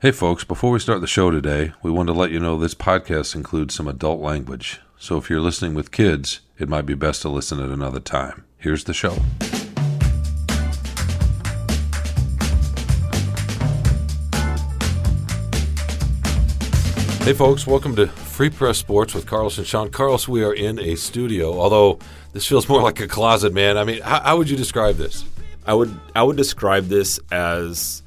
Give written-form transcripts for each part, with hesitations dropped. Hey folks, before we start the show today, we want to let you know this podcast includes some adult language. So if you're listening with kids, it might be best to listen at another time. Here's the show. Hey folks, welcome to Free Press Sports with Carlos and Sean. Carlos, we are in a studio, although this feels more like a closet, man. I mean, how would you describe this? I would describe this as...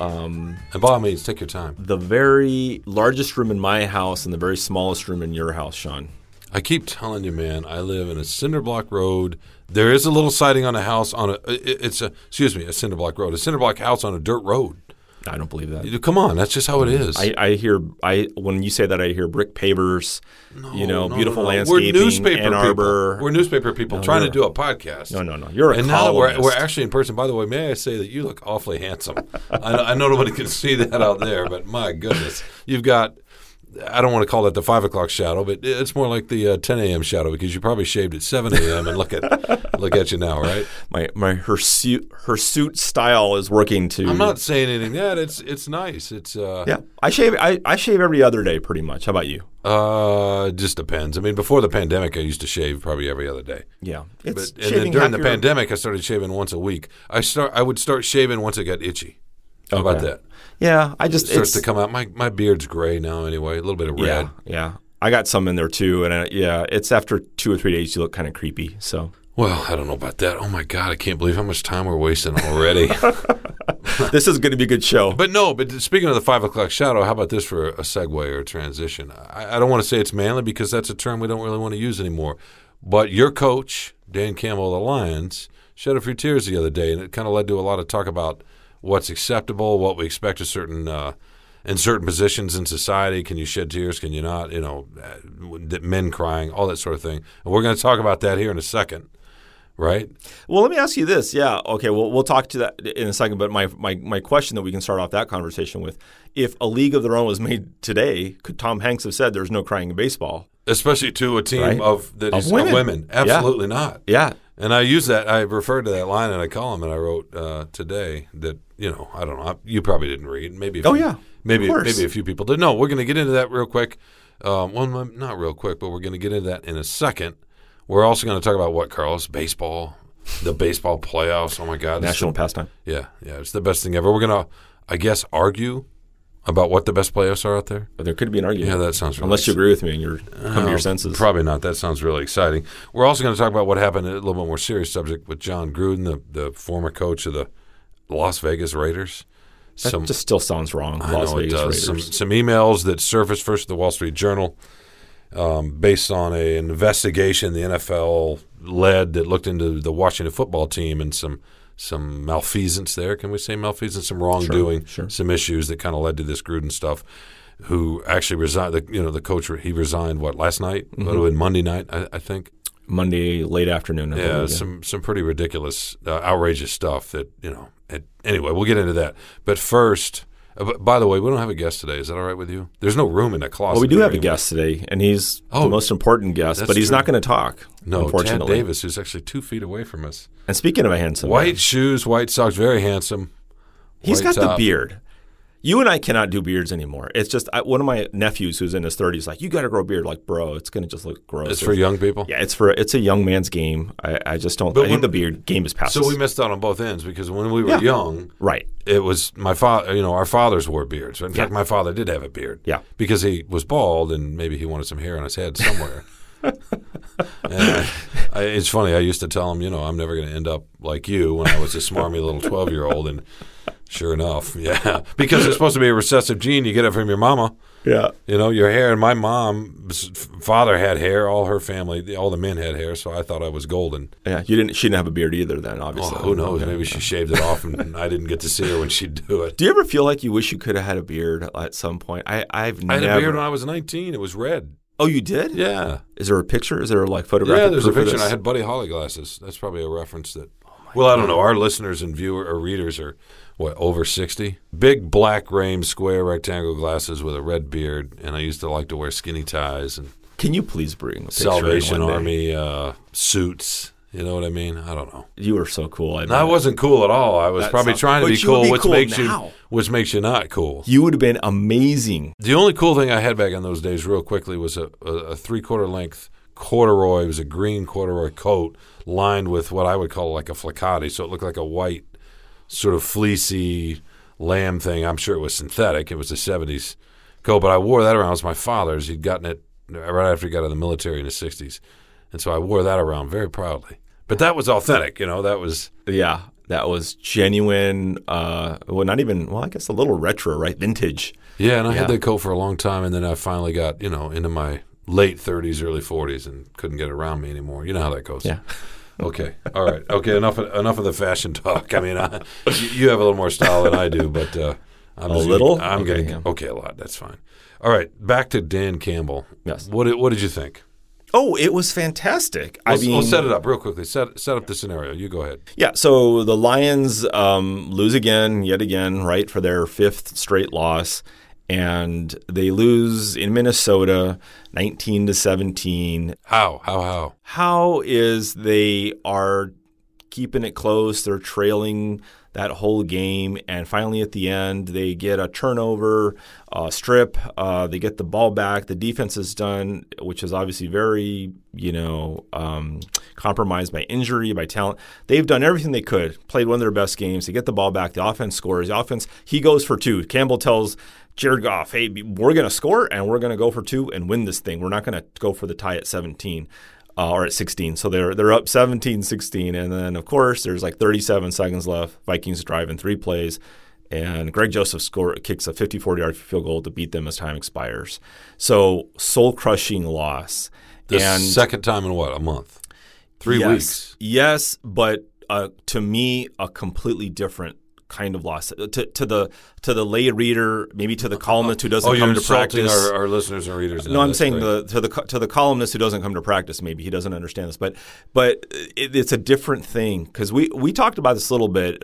and by all means, take your time. The very largest room in my house and the very smallest room in your house, Sean. I keep telling you, man, I live in a cinder block road. There is a little siding on a house on a cinder block road. A cinder block house on a dirt road. I don't believe that. Come on, that's just how it is. I hear when you say that, I hear brick pavers, beautiful landscaping, Ann Arbor. People. We're newspaper people trying to do a podcast. No. You're a columnist. And now we're actually in person. By the way, may I say that you look awfully handsome. I know nobody can see that out there, but my goodness. You've got, I don't want to call that the 5 o'clock shadow, but it's more like the 10 a.m. shadow because you probably shaved at 7 a.m. and look at you now, right? My hirsute style is working too. I'm not saying anything. Yeah, it's nice. It's yeah. I shave every other day pretty much. How about you? It just depends. I mean, before the pandemic, I used to shave probably every other day. Yeah, and then during the pandemic, I started shaving once a week. I would start shaving once it got itchy. How about that? Yeah, it starts to come out. My beard's gray now anyway, a little bit of red. Yeah. I got some in there too, and it's after 2 or 3 days you look kind of creepy. So. Well, I don't know about that. Oh my God, I can't believe how much time we're wasting already. This is going to be a good show. But speaking of the 5 o'clock shadow, how about this for a segue or a transition? I don't want to say it's manly because that's a term we don't really want to use anymore. But your coach, Dan Campbell of the Lions, shed a few tears the other day, and it kind of led to a lot of talk about what's acceptable, what we expect of certain positions in society. Can you shed tears? Can you not? Men crying, all that sort of thing. And we're going to talk about that here in a second, right? Well, let me ask you this. Yeah, okay, well, we'll talk to that in a second. But my question that we can start off that conversation with, if A League of Their Own was made today, could Tom Hanks have said there's no crying in baseball? Especially to a team of women. Absolutely not. Yeah. And I use that. I referred to that line in a column that I wrote today that, I don't know. You probably didn't read. Maybe a few people did. No, we're going to get into that real quick. Well, not real quick, but we're going to get into that in a second. We're also going to talk about what, Carlos? Baseball. The baseball playoffs. Oh, my God. National pastime. Yeah. It's the best thing ever. We're going to, I guess, argue about what the best playoffs are out there? But there could be an argument. Yeah, that sounds really Unless you agree with me and you're come to your senses. Probably not. That sounds really exciting. We're also going to talk about what happened, a little bit more serious subject, with John Gruden, the former coach of the Las Vegas Raiders. That just still sounds wrong, Las Vegas Raiders. Some emails that surfaced first at the Wall Street Journal based on an investigation the NFL led that looked into the Washington Football Team and some malfeasance there. Can we say malfeasance? Some wrongdoing, sure. Some issues that kind of led to this Gruden stuff, who actually resigned. The coach, he resigned, last night? Mm-hmm. It would have been Monday night, I think. Monday, late afternoon. Yeah, some pretty ridiculous, outrageous stuff that, Anyway, we'll get into that. But first, by the way, we don't have a guest today. Is that all right with you? There's no room in the closet. Well, we do have a guest today, and he's the most important guest, but he's not going to talk, unfortunately. No, Tad Davis, who's actually 2 feet away from us. And speaking of a handsome man. White shoes, white socks, very handsome. He's got the beard. You and I cannot do beards anymore. It's just one of my nephews who's in his 30s you got to grow a beard. Like, bro, it's going to just look gross. It's for young people? Yeah, it's a young man's game. I just don't – I think the beard game is past us. So we missed out on both ends because when we were young – right. It was my father – our fathers wore beards. In fact, my father did have a beard. Yeah. Because he was bald and maybe he wanted some hair on his head somewhere. It's funny. I used to tell him, I'm never going to end up like you when I was a smarmy little 12-year-old. And sure enough, because it's supposed to be a recessive gene. You get it from your mama. Yeah. You know, your hair. And my mom's father had hair. All her family, all the men had hair, so I thought I was golden. Yeah. You didn't. She didn't have a beard either then, obviously. Oh, who knows? Maybe she shaved it off and I didn't get to see her when she'd do it. Do you ever feel like you wish you could have had a beard at some point? I had a beard when I was 19. It was red. Oh, you did? Yeah. Is there a picture? Is there like photographic? Yeah, there's a picture. And I had Buddy Holly glasses. That's probably a reference that. Well, I don't know. Our listeners and readers are, what, over 60? Big black Rame square rectangle glasses with a red beard, and I used to like to wear skinny ties. And can you please bring a picture Salvation Army suits? You know what I mean? I don't know. You were so cool. I wasn't cool at all. I was probably trying to be cool, which makes you not cool. You would have been amazing. The only cool thing I had back in those days, real quickly, was a three-quarter length corduroy. It was a green corduroy coat lined with what I would call like a fliccati, so it looked like a white sort of fleecy lamb thing. I'm sure it was synthetic. It was a 70s coat, but I wore that around. It was my father's. He'd gotten it right after he got out of the military in the 60s, and so I wore that around very proudly. But that was authentic, you know. That was that was genuine. I guess a little retro, right? Vintage. Yeah, and I had that coat for a long time, and then I finally got, you know, into my late 30s, early 40s, and couldn't get around me anymore. You know how that goes. Yeah. Okay. All right. Okay. Enough of the fashion talk. I mean, you have a little more style than I do, but I'm a little. A lot. That's fine. All right. Back to Dan Campbell. Yes. What did you think? Oh, it was fantastic. We'll set it up real quickly. Set up the scenario. You go ahead. Yeah. So the Lions lose again, yet again, right, for their fifth straight loss. And they lose in Minnesota 19-17. How? How is they are keeping it close. They're trailing that whole game. And finally at the end, they get a turnover, strip. They get the ball back. The defense is done, which is obviously very, compromised by injury, by talent. They've done everything they could, played one of their best games. They get the ball back. The offense scores. The offense, he goes for two. Campbell tells Jared Goff, hey, we're going to score and we're going to go for two and win this thing. We're not going to go for the tie at 17. Or at 16. So they're up 17-16. And then, of course, there's like 37 seconds left. Vikings drive in three plays. And Greg Joseph kicks a 54-yard field goal to beat them as time expires. So soul-crushing loss. The second time in what, a month? 3 weeks. Yes, but to me, a completely different kind of loss to the lay reader, maybe to the columnist who doesn't come to practice. Our listeners and readers. No, I'm saying to the columnist who doesn't come to practice. Maybe he doesn't understand this, but it's a different thing because we talked about this a little bit,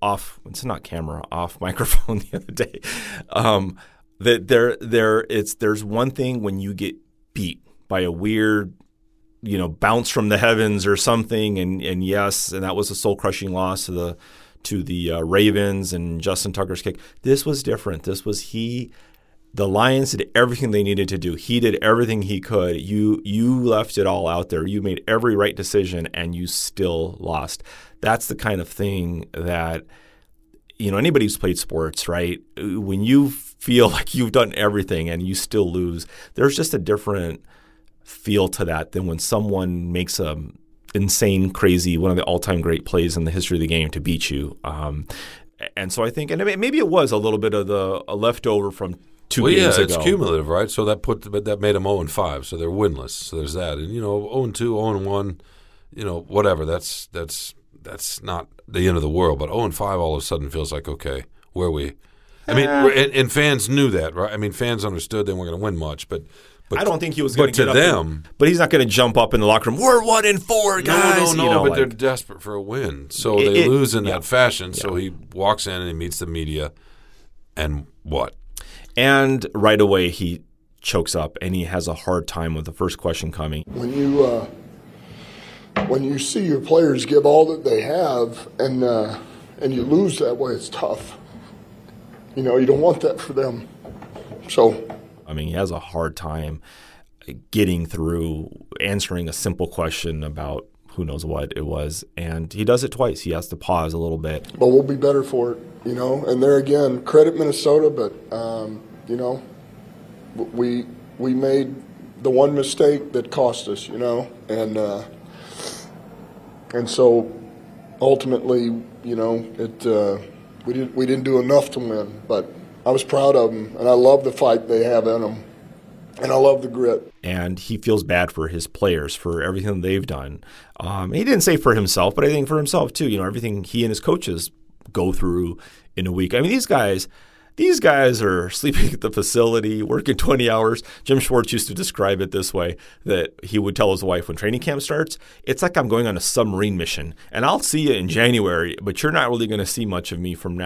off microphone the other day. That there's one thing when you get beat by a weird, bounce from the heavens or something, and that was a soul crushing loss to the. Ravens and Justin Tucker's kick. This was different. The Lions did everything they needed to do. He did everything he could. You left it all out there. You made every right decision, and you still lost. That's the kind of thing that, anybody who's played sports, right? When you feel like you've done everything and you still lose, there's just a different feel to that than when someone makes a insane, crazy, one of the all-time great plays in the history of the game to beat you. And so I think – and maybe it was a little bit of a leftover from two games ago. It's cumulative, right? So that made them 0-5, so they're winless. So there's that. And, 0-2, 0-1, whatever. That's not the end of the world. But 0-5 all of a sudden feels like, okay, where are we? I mean, and fans knew that, right? I mean, fans understood they weren't going to win much, but I don't think he was going to get up. But he's not going to jump up in the locker room. We're 1-4, guys. No, but they're desperate for a win. So they lose in that fashion. Yeah. So he walks in and he meets the media. And what? And right away he chokes up and he has a hard time with the first question coming. When you see your players give all that they have and you lose that way, it's tough. You don't want that for them. So... I mean, he has a hard time getting through answering a simple question about who knows what it was. And he does it twice. He has to pause a little bit. But we'll be better for it, And there again, credit Minnesota, but, we made the one mistake that cost us, And so ultimately, we didn't do enough to win, but I was proud of them, and I love the fight they have in them, and I love the grit. And he feels bad for his players, for everything they've done. He didn't say for himself, but I think for himself too. You know, everything he and his coaches go through in a week. I mean, these guys are sleeping at the facility, working 20 hours. Jim Schwartz used to describe it this way, that he would tell his wife when training camp starts, it's like I'm going on a submarine mission, and I'll see you in January, but you're not really going to see much of me from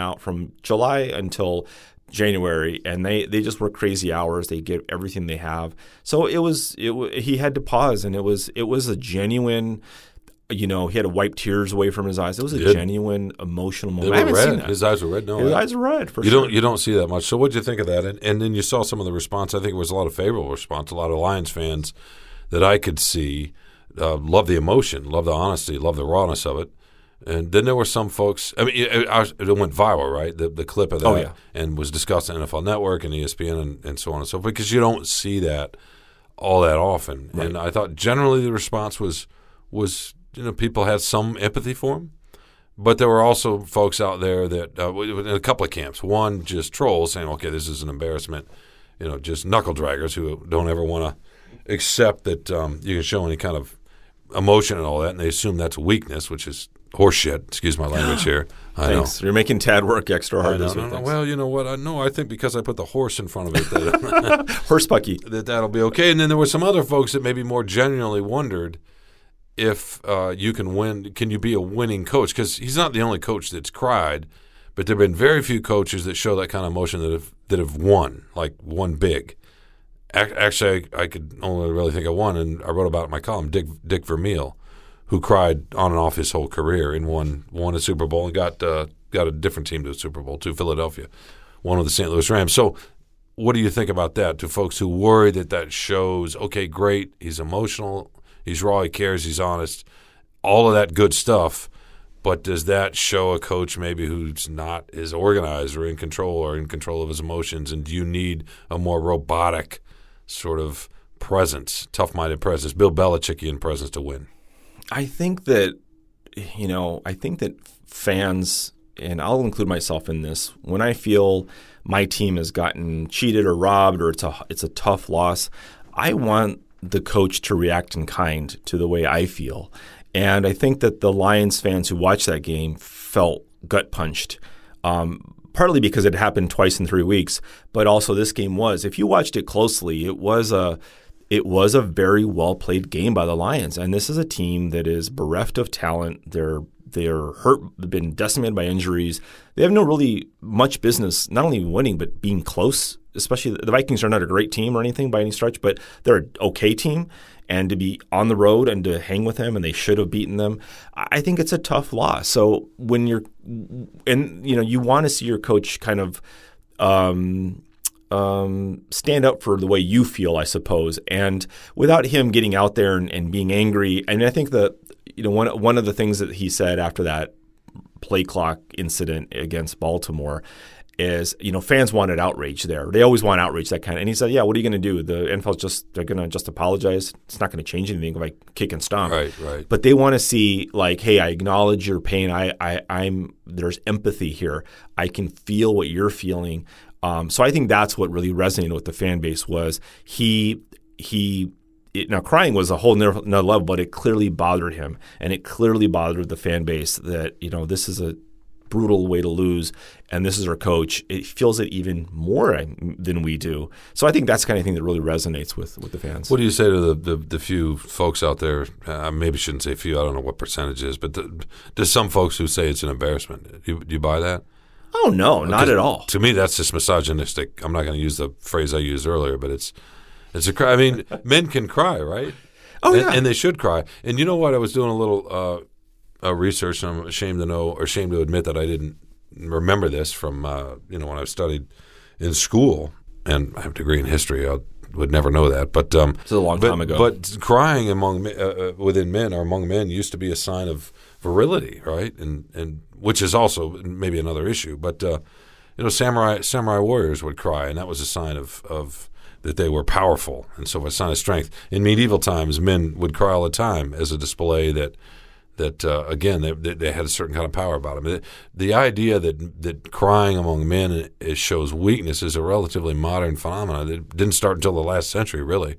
July until January. And they just work crazy hours. They give everything they have. So he had to pause, and it was a genuine, you know, he had to wipe tears away from his eyes. It was a genuine emotional moment. I haven't seen that. His eyes were red. No, his eyes are red. For sure. You don't see that much. So what did you think of that? And then you saw some of the response. I think it was a lot of favorable response. A lot of Lions fans that I could see love the emotion, love the honesty, love the rawness of it. And then there were some folks. I mean, it went viral, right? The clip of that, and was discussed on NFL Network and ESPN and so on and so forth. Because you don't see that all that often. Right. And I thought generally the response was. You know, people had some empathy for him, but there were also folks out there that in a couple of camps. One just trolls saying, "Okay, this is an embarrassment," you know, just knuckle draggers who don't ever want to accept that you can show any kind of emotion and all that, and they assume that's weakness, which is horseshit. Excuse my language here. I know you're making Tad work extra hard. No. Well, you know what? I think because I put the horse in front of it, that, horse Bucky, that'll be okay. And then there were some other folks that maybe more genuinely wondered. If you can win, can you be a winning coach? Because he's not the only coach that's cried, but there have been very few coaches that show that kind of emotion that have won, like won big. Actually, I could only really think of one, and I wrote about it in my column, Dick Vermeil, who cried on and off his whole career and won a Super Bowl and got a different team to a Super Bowl, to Philadelphia, one with the St. Louis Rams. So what do you think about that? To folks who worry that shows, okay, great, he's emotional, he's raw, he cares, he's honest, all of that good stuff. But does that show a coach maybe who's not as organized or in control of his emotions? And do you need a more robotic sort of presence, tough-minded presence, Bill Belichickian presence to win? I think that fans, and I'll include myself in this, when I feel my team has gotten cheated or robbed or it's a tough loss, I want the coach to react in kind to the way I feel. And I think that the Lions fans who watched that game felt gut punched, partly because it happened twice in 3 weeks, but also this game was, if you watched it closely, it was a very well-played game by the Lions. And this is a team that is bereft of talent. They're hurt, been decimated by injuries. They have no really much business not only winning but being close. Especially the Vikings are not a great team or anything by any stretch, but they're an okay team. And to be on the road and to hang with them, and they should have beaten them, I think it's a tough loss. So when you want to see your coach kind of stand up for the way you feel, I suppose. And without him getting out there and being angry, and I think that one of the things that he said after that play clock incident against Baltimore is, fans wanted outrage there. They always want outrage, that kind of. And he said, yeah, what are you going to do? The NFL's they're going to just apologize. It's not going to change anything, like kick and stomp. Right. But they want to see, like, hey, I acknowledge your pain. There's empathy here. I can feel what you're feeling. So I think that's what really resonated with the fan base was now crying was a whole nother level, but it clearly bothered him. And it clearly bothered the fan base that, this is a brutal way to lose, and this is our coach. It feels it even more than we do. So I think that's the kind of thing that really resonates with the fans. What do you say to the few folks out there? I maybe shouldn't say few. I don't know what percentage it is, but there's some folks who say it's an embarrassment. Do you buy that? Oh, no, not at all. To me, that's just misogynistic. I'm not going to use the phrase I used earlier, but it's a cry. I mean, men can cry, right? Oh, yeah. And they should cry. And you know what? I was doing a little research, and I'm ashamed to admit that I didn't remember this from when I studied in school, and I have a degree in history. I would never know that, but it's a long time ago. But crying within men or among men used to be a sign of virility, right? And which is also maybe another issue. But samurai warriors would cry, and that was a sign of that they were powerful, and so a sign of strength. In medieval times, men would cry all the time as a display that. that, again, they had a certain kind of power about them. The idea that crying among men shows weakness is a relatively modern phenomenon. It didn't start until the last century, really.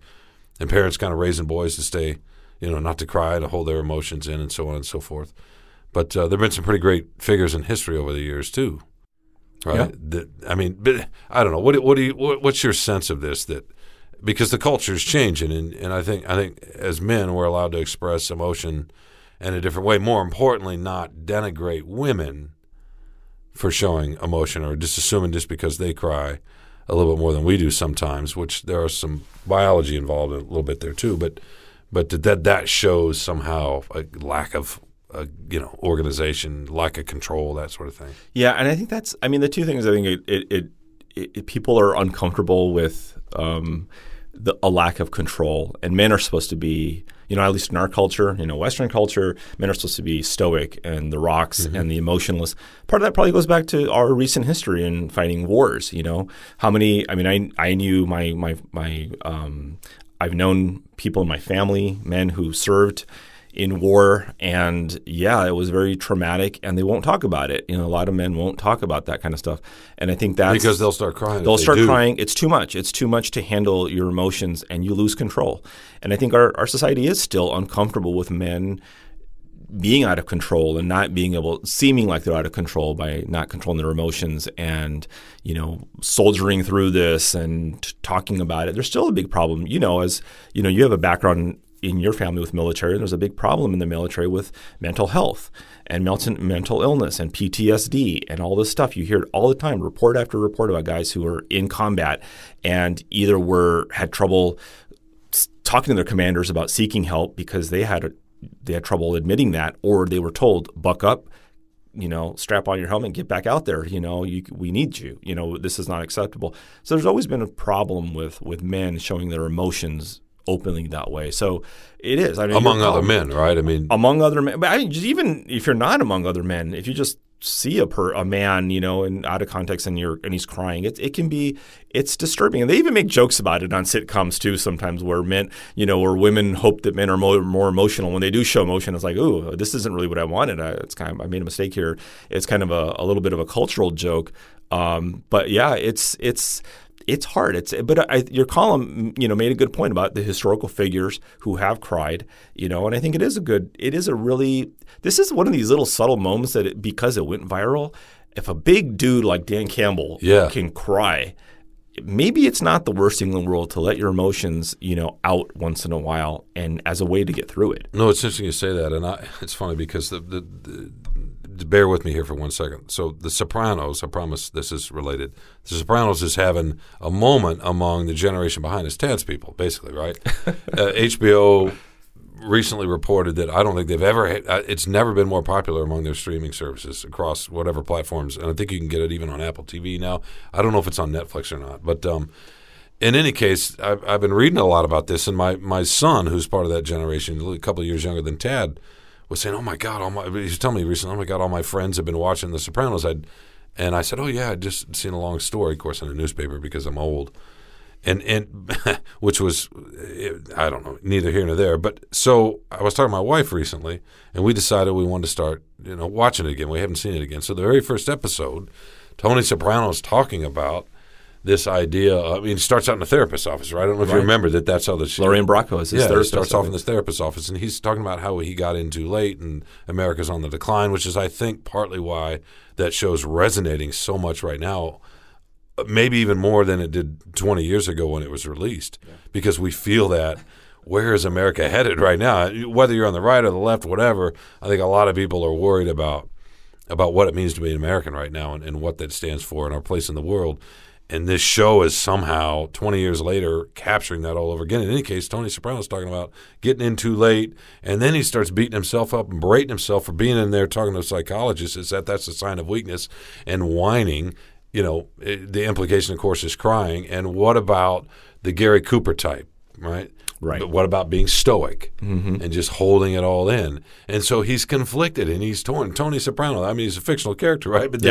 And parents kind of raising boys to stay, not to cry, to hold their emotions in, and so on and so forth. But there have been some pretty great figures in history over the years, too. Right? Yeah. But I don't know. What's your sense of this? That because the culture is changing, and I think as men we're allowed to express emotion in a different way. More importantly, not denigrate women for showing emotion or just assuming just because they cry a little bit more than we do sometimes, which there are some biology involved a little bit there too. But that shows somehow a lack of organization, lack of control, that sort of thing. Yeah, and I think that's. The two things. I think people are uncomfortable with a lack of control, and men are supposed to be, at least in our culture, Western culture, men are supposed to be stoic and the rocks mm-hmm. and the emotionless. Part of that probably goes back to our recent history in fighting wars. How many? I knew I've known people in my family, men who served in war, and yeah, it was very traumatic, and they won't talk about it. A lot of men won't talk about that kind of stuff, and I think that's because they'll start crying. They'll start crying. It's too much. It's too much to handle your emotions, and you lose control. And I think our society is still uncomfortable with men being out of control and not being able, seeming like they're out of control by not controlling their emotions and, soldiering through this and talking about it. There's still a big problem, as you have a background in your family with military, there's a big problem in the military with mental health and mental illness and PTSD and all this stuff. You hear it all the time, report after report, about guys who are in combat and either had trouble talking to their commanders about seeking help because they had trouble admitting that, or they were told, buck up, strap on your helmet, get back out there, we need you, this is not acceptable. So there's always been a problem with men showing their emotions openly that way. So it is. Among other men, right? Among other men. But even if you're not among other men, if you just see a man, and out of context, and he's crying, it's disturbing. And they even make jokes about it on sitcoms too sometimes, where men, or women hope that men are more emotional. When they do show emotion, it's like, ooh, this isn't really what I wanted. I made a mistake here. It's kind of a little bit of a cultural joke. But yeah, it's hard. Your column, made a good point about the historical figures who have cried, and I think this is one of these little subtle moments that because it went viral, if a big dude like Dan Campbell can cry, maybe it's not the worst thing in the world to let your emotions, out once in a while and as a way to get through it. No, it's interesting you say that. And it's funny because bear with me here for 1 second. So The Sopranos, I promise this is related. The Sopranos is having a moment among the generation behind us, Tad's people, basically, right? HBO recently reported that I don't think they've ever – it's never been more popular among their streaming services across whatever platforms. And I think you can get it even on Apple TV now. I don't know if it's on Netflix or not. But in any case, I've been reading a lot about this. And my son, who's part of that generation, a couple of years younger than Tad, was saying, oh, my God, he was telling me recently, oh, my God, all my friends have been watching The Sopranos. And I said, oh, yeah, I just seen a long story, of course, in a newspaper because I'm old. And which was, I don't know, neither here nor there. But so I was talking to my wife recently, and we decided we wanted to start, watching it again. We haven't seen it again. So the very first episode, Tony Soprano's talking about this idea of, it starts out in a therapist's office, right? I don't know if you remember that's how the Lorraine Bracco is his therapist. Yeah, he starts off in this therapist's office, and he's talking about how he got in too late and America's on the decline, which is, I think, partly why that show's resonating so much right now, maybe even more than it did 20 years ago when it was released, because we feel that. Where is America headed right now? Whether you're on the right or the left, whatever, I think a lot of people are worried about what it means to be an American right now and what that stands for and our place in the world. And this show is somehow 20 years later capturing that all over again. In any case, Tony Soprano's talking about getting in too late, and then he starts beating himself up and berating himself for being in there talking to a psychologist. Is that that's a sign of weakness and whining? The implication, of course, is crying. And what about the Gary Cooper type, right? Right. But what about being stoic and just holding it all in? And so he's conflicted and he's torn. Tony Soprano, he's a fictional character, right? But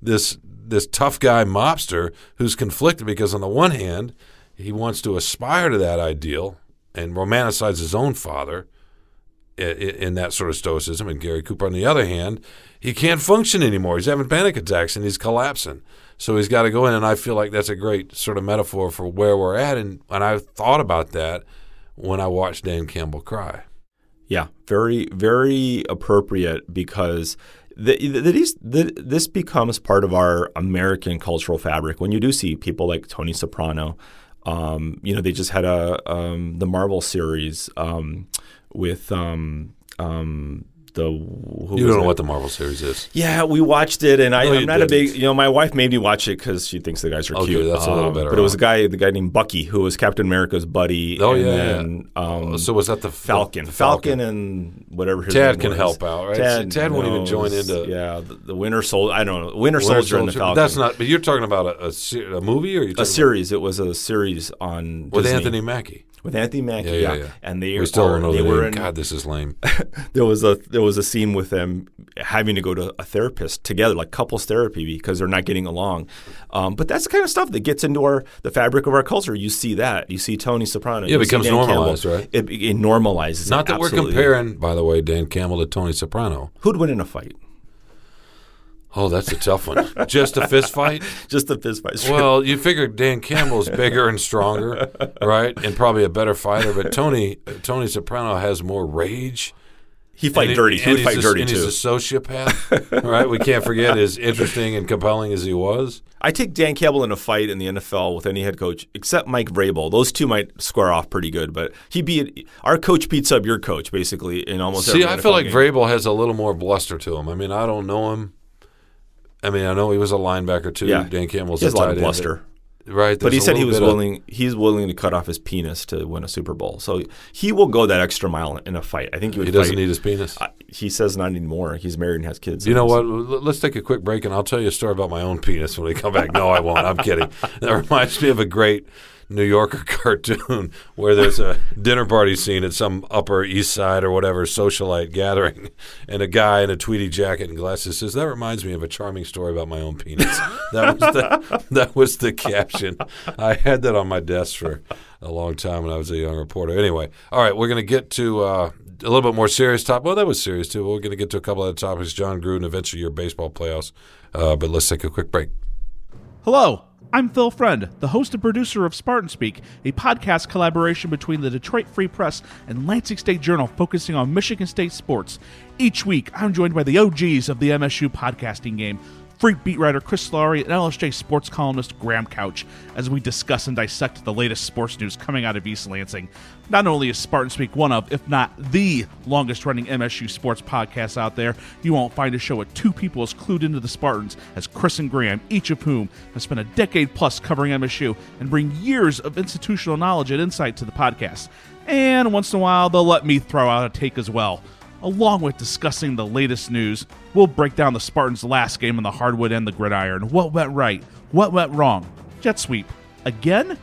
this tough guy mobster who's conflicted because on the one hand, he wants to aspire to that ideal and romanticize his own father in that sort of stoicism. And Gary Cooper, on the other hand, he can't function anymore. He's having panic attacks and he's collapsing. So he's got to go in, and I feel like that's a great sort of metaphor for where we're at. And I thought about that when I watched Dan Campbell cry. Yeah, very, very appropriate, because this becomes part of our American cultural fabric. When you do see people like Tony Soprano, they just had the Marvel series You don't know what the Marvel series is. Yeah, we watched it, and I'm not a big – my wife made me watch it because she thinks the guys are cute. Okay, that's a little better. But it was the guy named Bucky, who was Captain America's buddy. Oh, yeah. So was that the Falcon? Falcon and whatever his name was. Tad can help out, right? Tad won't even join into – yeah, the Winter Soldier – I don't know. Winter Soldier and the Falcon. That's not – but you're talking about a movie, or a series. It was a series on Disney. With Anthony Mackie. With Anthony Mackie, yeah. And they were in. God, this is lame. there was a scene with them having to go to a therapist together, like couples therapy, because they're not getting along. But that's the kind of stuff that gets into the fabric of our culture. You see that. You see Tony Soprano. Yeah, it becomes normalized, right? It normalizes. Not that we're comparing, by the way, Dan Campbell to Tony Soprano. Who'd win in a fight? Oh, that's a tough one. Just a fist fight? Just a fist fight. Sure. Well, you figure Dan Campbell's bigger and stronger, right? And probably a better fighter. But Tony Soprano has more rage. He fight dirty. He would fight dirty, too. And he's a sociopath, right? We can't forget, as interesting and compelling as he was. I take Dan Campbell in a fight in the NFL with any head coach except Mike Vrabel. Those two might square off pretty good, but our coach beats up your coach, basically, in almost every NFL game. See, I feel like Vrabel has a little more bluster to him. I mean, I don't know him. I mean, I know he was a linebacker too. Yeah. Dan Campbell's a tight end. He has a lot of bluster. Right. But he said he was he's willing to cut off his penis to win a Super Bowl. So he will go that extra mile in a fight. I think he would. He doesn't need his penis. He says not anymore. He's married and has kids. You know what? Let's take a quick break, and I'll tell you a story about my own penis when we come back. No, I won't. I'm kidding. That reminds me of a great New Yorker cartoon where there's a dinner party scene at some Upper East Side or whatever socialite gathering, and a guy in a tweedy jacket and glasses says, "That reminds me of a charming story about my own penis." That was the caption. I had that on my desk for a long time when I was a young reporter. Anyway, all right, we're going to get to a little bit more serious topic. Well, that was serious too. We're going to get to a couple other topics, John Gruden, eventually your baseball playoffs. But let's take a quick break. Hello. I'm Phil Friend, the host and producer of Spartan Speak, a podcast collaboration between the Detroit Free Press and Lansing State Journal focusing on Michigan State sports. Each week, I'm joined by the OGs of the MSU podcasting game, Freak beat writer Chris Lowry and LSJ sports columnist Graham Couch, as we discuss and dissect the latest sports news coming out of East Lansing. Not only is Spartan Speak one of, if not the longest-running MSU sports podcast out there, you won't find a show with two people as clued into the Spartans as Chris and Graham, each of whom has spent a decade plus covering MSU and bring years of institutional knowledge and insight to the podcast. And once in a while, they'll let me throw out a take as well. Along with discussing the latest news, we'll break down the Spartans' last game on the hardwood and the gridiron. What went right? What went wrong? Jet sweep. Again?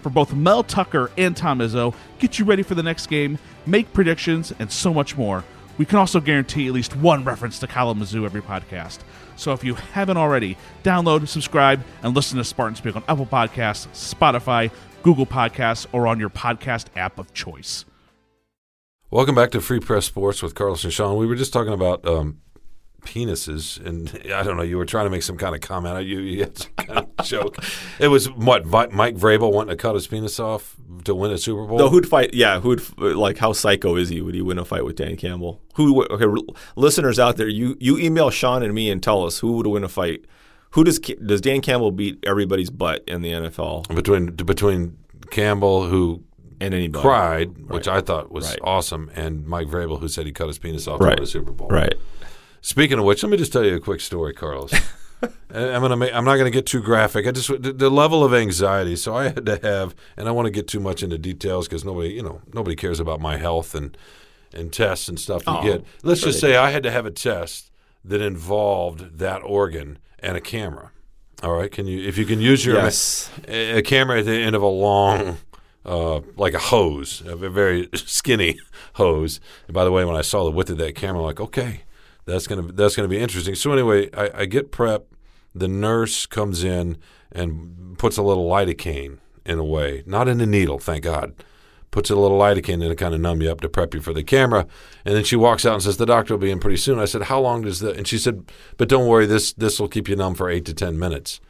For both Mel Tucker and Tom Izzo, get you ready for the next game, make predictions, and so much more. We can also guarantee at least one reference to Kalamazoo every podcast. So if you haven't already, download, subscribe, and listen to Spartan Speak on Apple Podcasts, Spotify, Google Podcasts, or on your podcast app of choice. Welcome back to Free Press Sports with Carlos and Sean. We were just talking about penises, and I don't know, you were trying to make some kind of comment. You had some kind of joke. It was what, Mike Vrabel wanting to cut his penis off to win a Super Bowl? No, who'd fight? Yeah, how psycho is he? Would he win a fight with Dan Campbell? Okay, listeners out there, you email Sean and me and tell us who would win a fight. Who does Dan Campbell beat everybody's butt in the NFL? Between Campbell, who and anybody cried, right, which I thought was right, awesome, and Mike Vrabel, who said he cut his penis off right, for the Super Bowl. Right. Speaking of which, let me just tell you a quick story, Carlos. I'm not going to get too graphic. I just the level of anxiety. So I had to have, and I want to get too much into details because nobody cares about my health and tests and stuff you get. Let's just say I had to have a test that involved that organ and a camera. All right, if you can use your a camera at the end of a long. Like a hose, a very skinny hose. And by the way, when I saw the width of that camera, I'm like, okay, that's gonna be interesting. So anyway, I get prep. The nurse comes in and puts a little lidocaine in a way, not in the needle, thank God. puts a little lidocaine in to kind of numb you up to prep you for the camera. And then she walks out and says, the doctor will be in pretty soon. I said, how long does that? And she said, but don't worry, this will keep you numb for 8 to 10 minutes.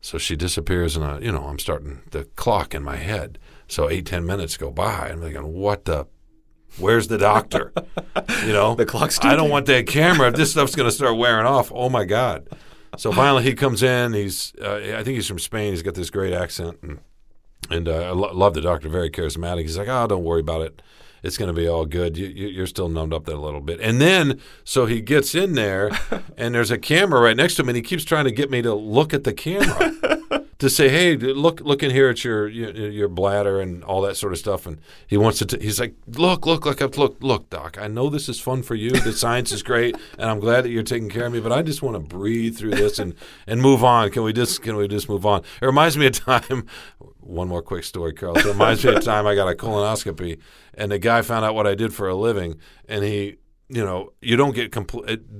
So she disappears, and I'm starting the clock in my head. So 8, 10 minutes go by. I'm thinking, where's the doctor? The clock's ticking. I don't want that camera. If this stuff's going to start wearing off, oh my God. So finally he comes in. He's I think he's from Spain. He's got this great accent. And I love the doctor, very charismatic. He's like, oh, don't worry about it. It's going to be all good. You're still numbed up there a little bit. And then, so he gets in there, and there's a camera right next to him, and he keeps trying to get me to look at the camera to say, hey, look in here at your bladder and all that sort of stuff. And he wants to he's like, look, Doc, I know this is fun for you. The science is great, and I'm glad that you're taking care of me, but I just want to breathe through this and move on. Can we just move on? It reminds me of time – one more quick story, Carl. It reminds me of the time I got a colonoscopy, and the guy found out what I did for a living, and he, you don't get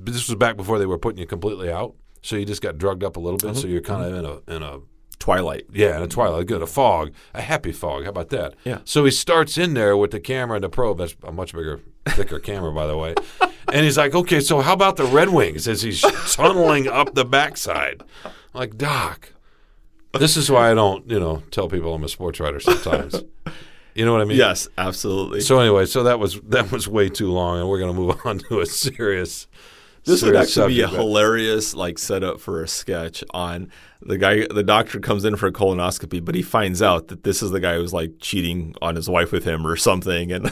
this was back before they were putting you completely out, so you just got drugged up a little bit, so you're kind of in a twilight. Yeah, in a twilight, good, a fog, a happy fog. How about that? Yeah. So he starts in there with the camera and the probe. That's a much bigger, thicker camera, by the way. And he's like, okay, so how about the Red Wings as he's tunneling up the backside? I'm like, Doc. This is why I don't, tell people I'm a sports writer sometimes. You know what I mean? Yes, absolutely. So anyway, that was way too long, and we're going to move on to a serious This serious would actually subject, be a hilarious setup for a sketch on the guy. The doctor comes in for a colonoscopy, but he finds out that this is the guy who's cheating on his wife with him or something, and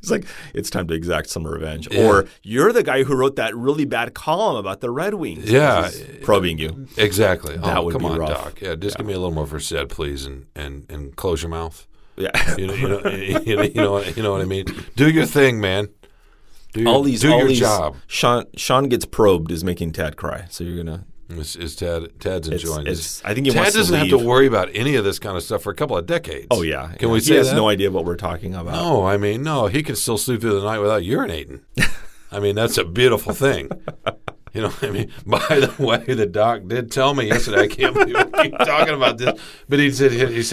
he's like, it's time to exact some revenge. Yeah. Or you're the guy who wrote that really bad column about the Red Wings. Yeah. Probing you. Exactly. That would come be on, rough. Doc. Yeah, just give me a little more for said, please, and close your mouth. Yeah. You know what I mean? Do your thing, man. Do your job. Sean gets probed is making Tad cry. So you're going to. Is Tad's enjoying this? I think he wants to leave. Tad doesn't have to worry about any of this kind of stuff for a couple of decades. Oh yeah, can we say that? He has no idea what we're talking about. No, I mean, no, he can still sleep through the night without urinating. I mean, that's a beautiful thing. You know what I mean? By the way, the doc did tell me yesterday. I can't believe I keep talking about this, but he said,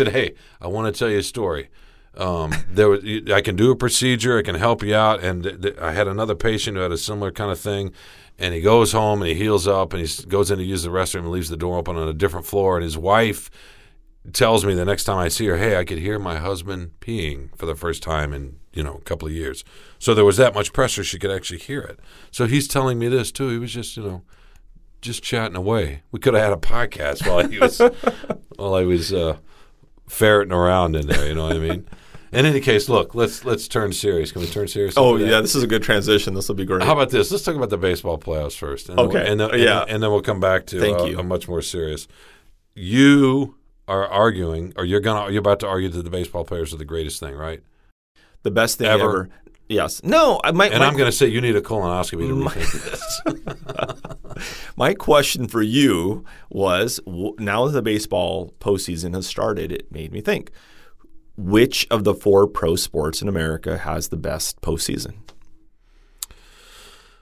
hey, I want to tell you a story. I can do a procedure. I can help you out. And I had another patient who had a similar kind of thing. And he goes home and he heals up and he goes in to use the restroom and leaves the door open on a different floor. And his wife tells me the next time I see her, hey, I could hear my husband peeing for the first time in, a couple of years. So there was that much pressure she could actually hear it. So he's telling me this too. He was just, just chatting away. We could have had a podcast while he was ferreting around in there. You know what I mean? In any case, look, let's turn serious. Can we turn serious? Oh, yeah, this is a good transition. This will be great. How about this? Let's talk about the baseball playoffs first. And okay. And then we'll come back to a much more serious. You are arguing, or you're about to argue that the baseball players are the greatest thing, right? The best thing ever. Yes. No, I'm going to say you need a colonoscopy to rethink this. My question for you was, now that the baseball postseason has started, it made me think. Which of the 4 pro sports in America has the best postseason?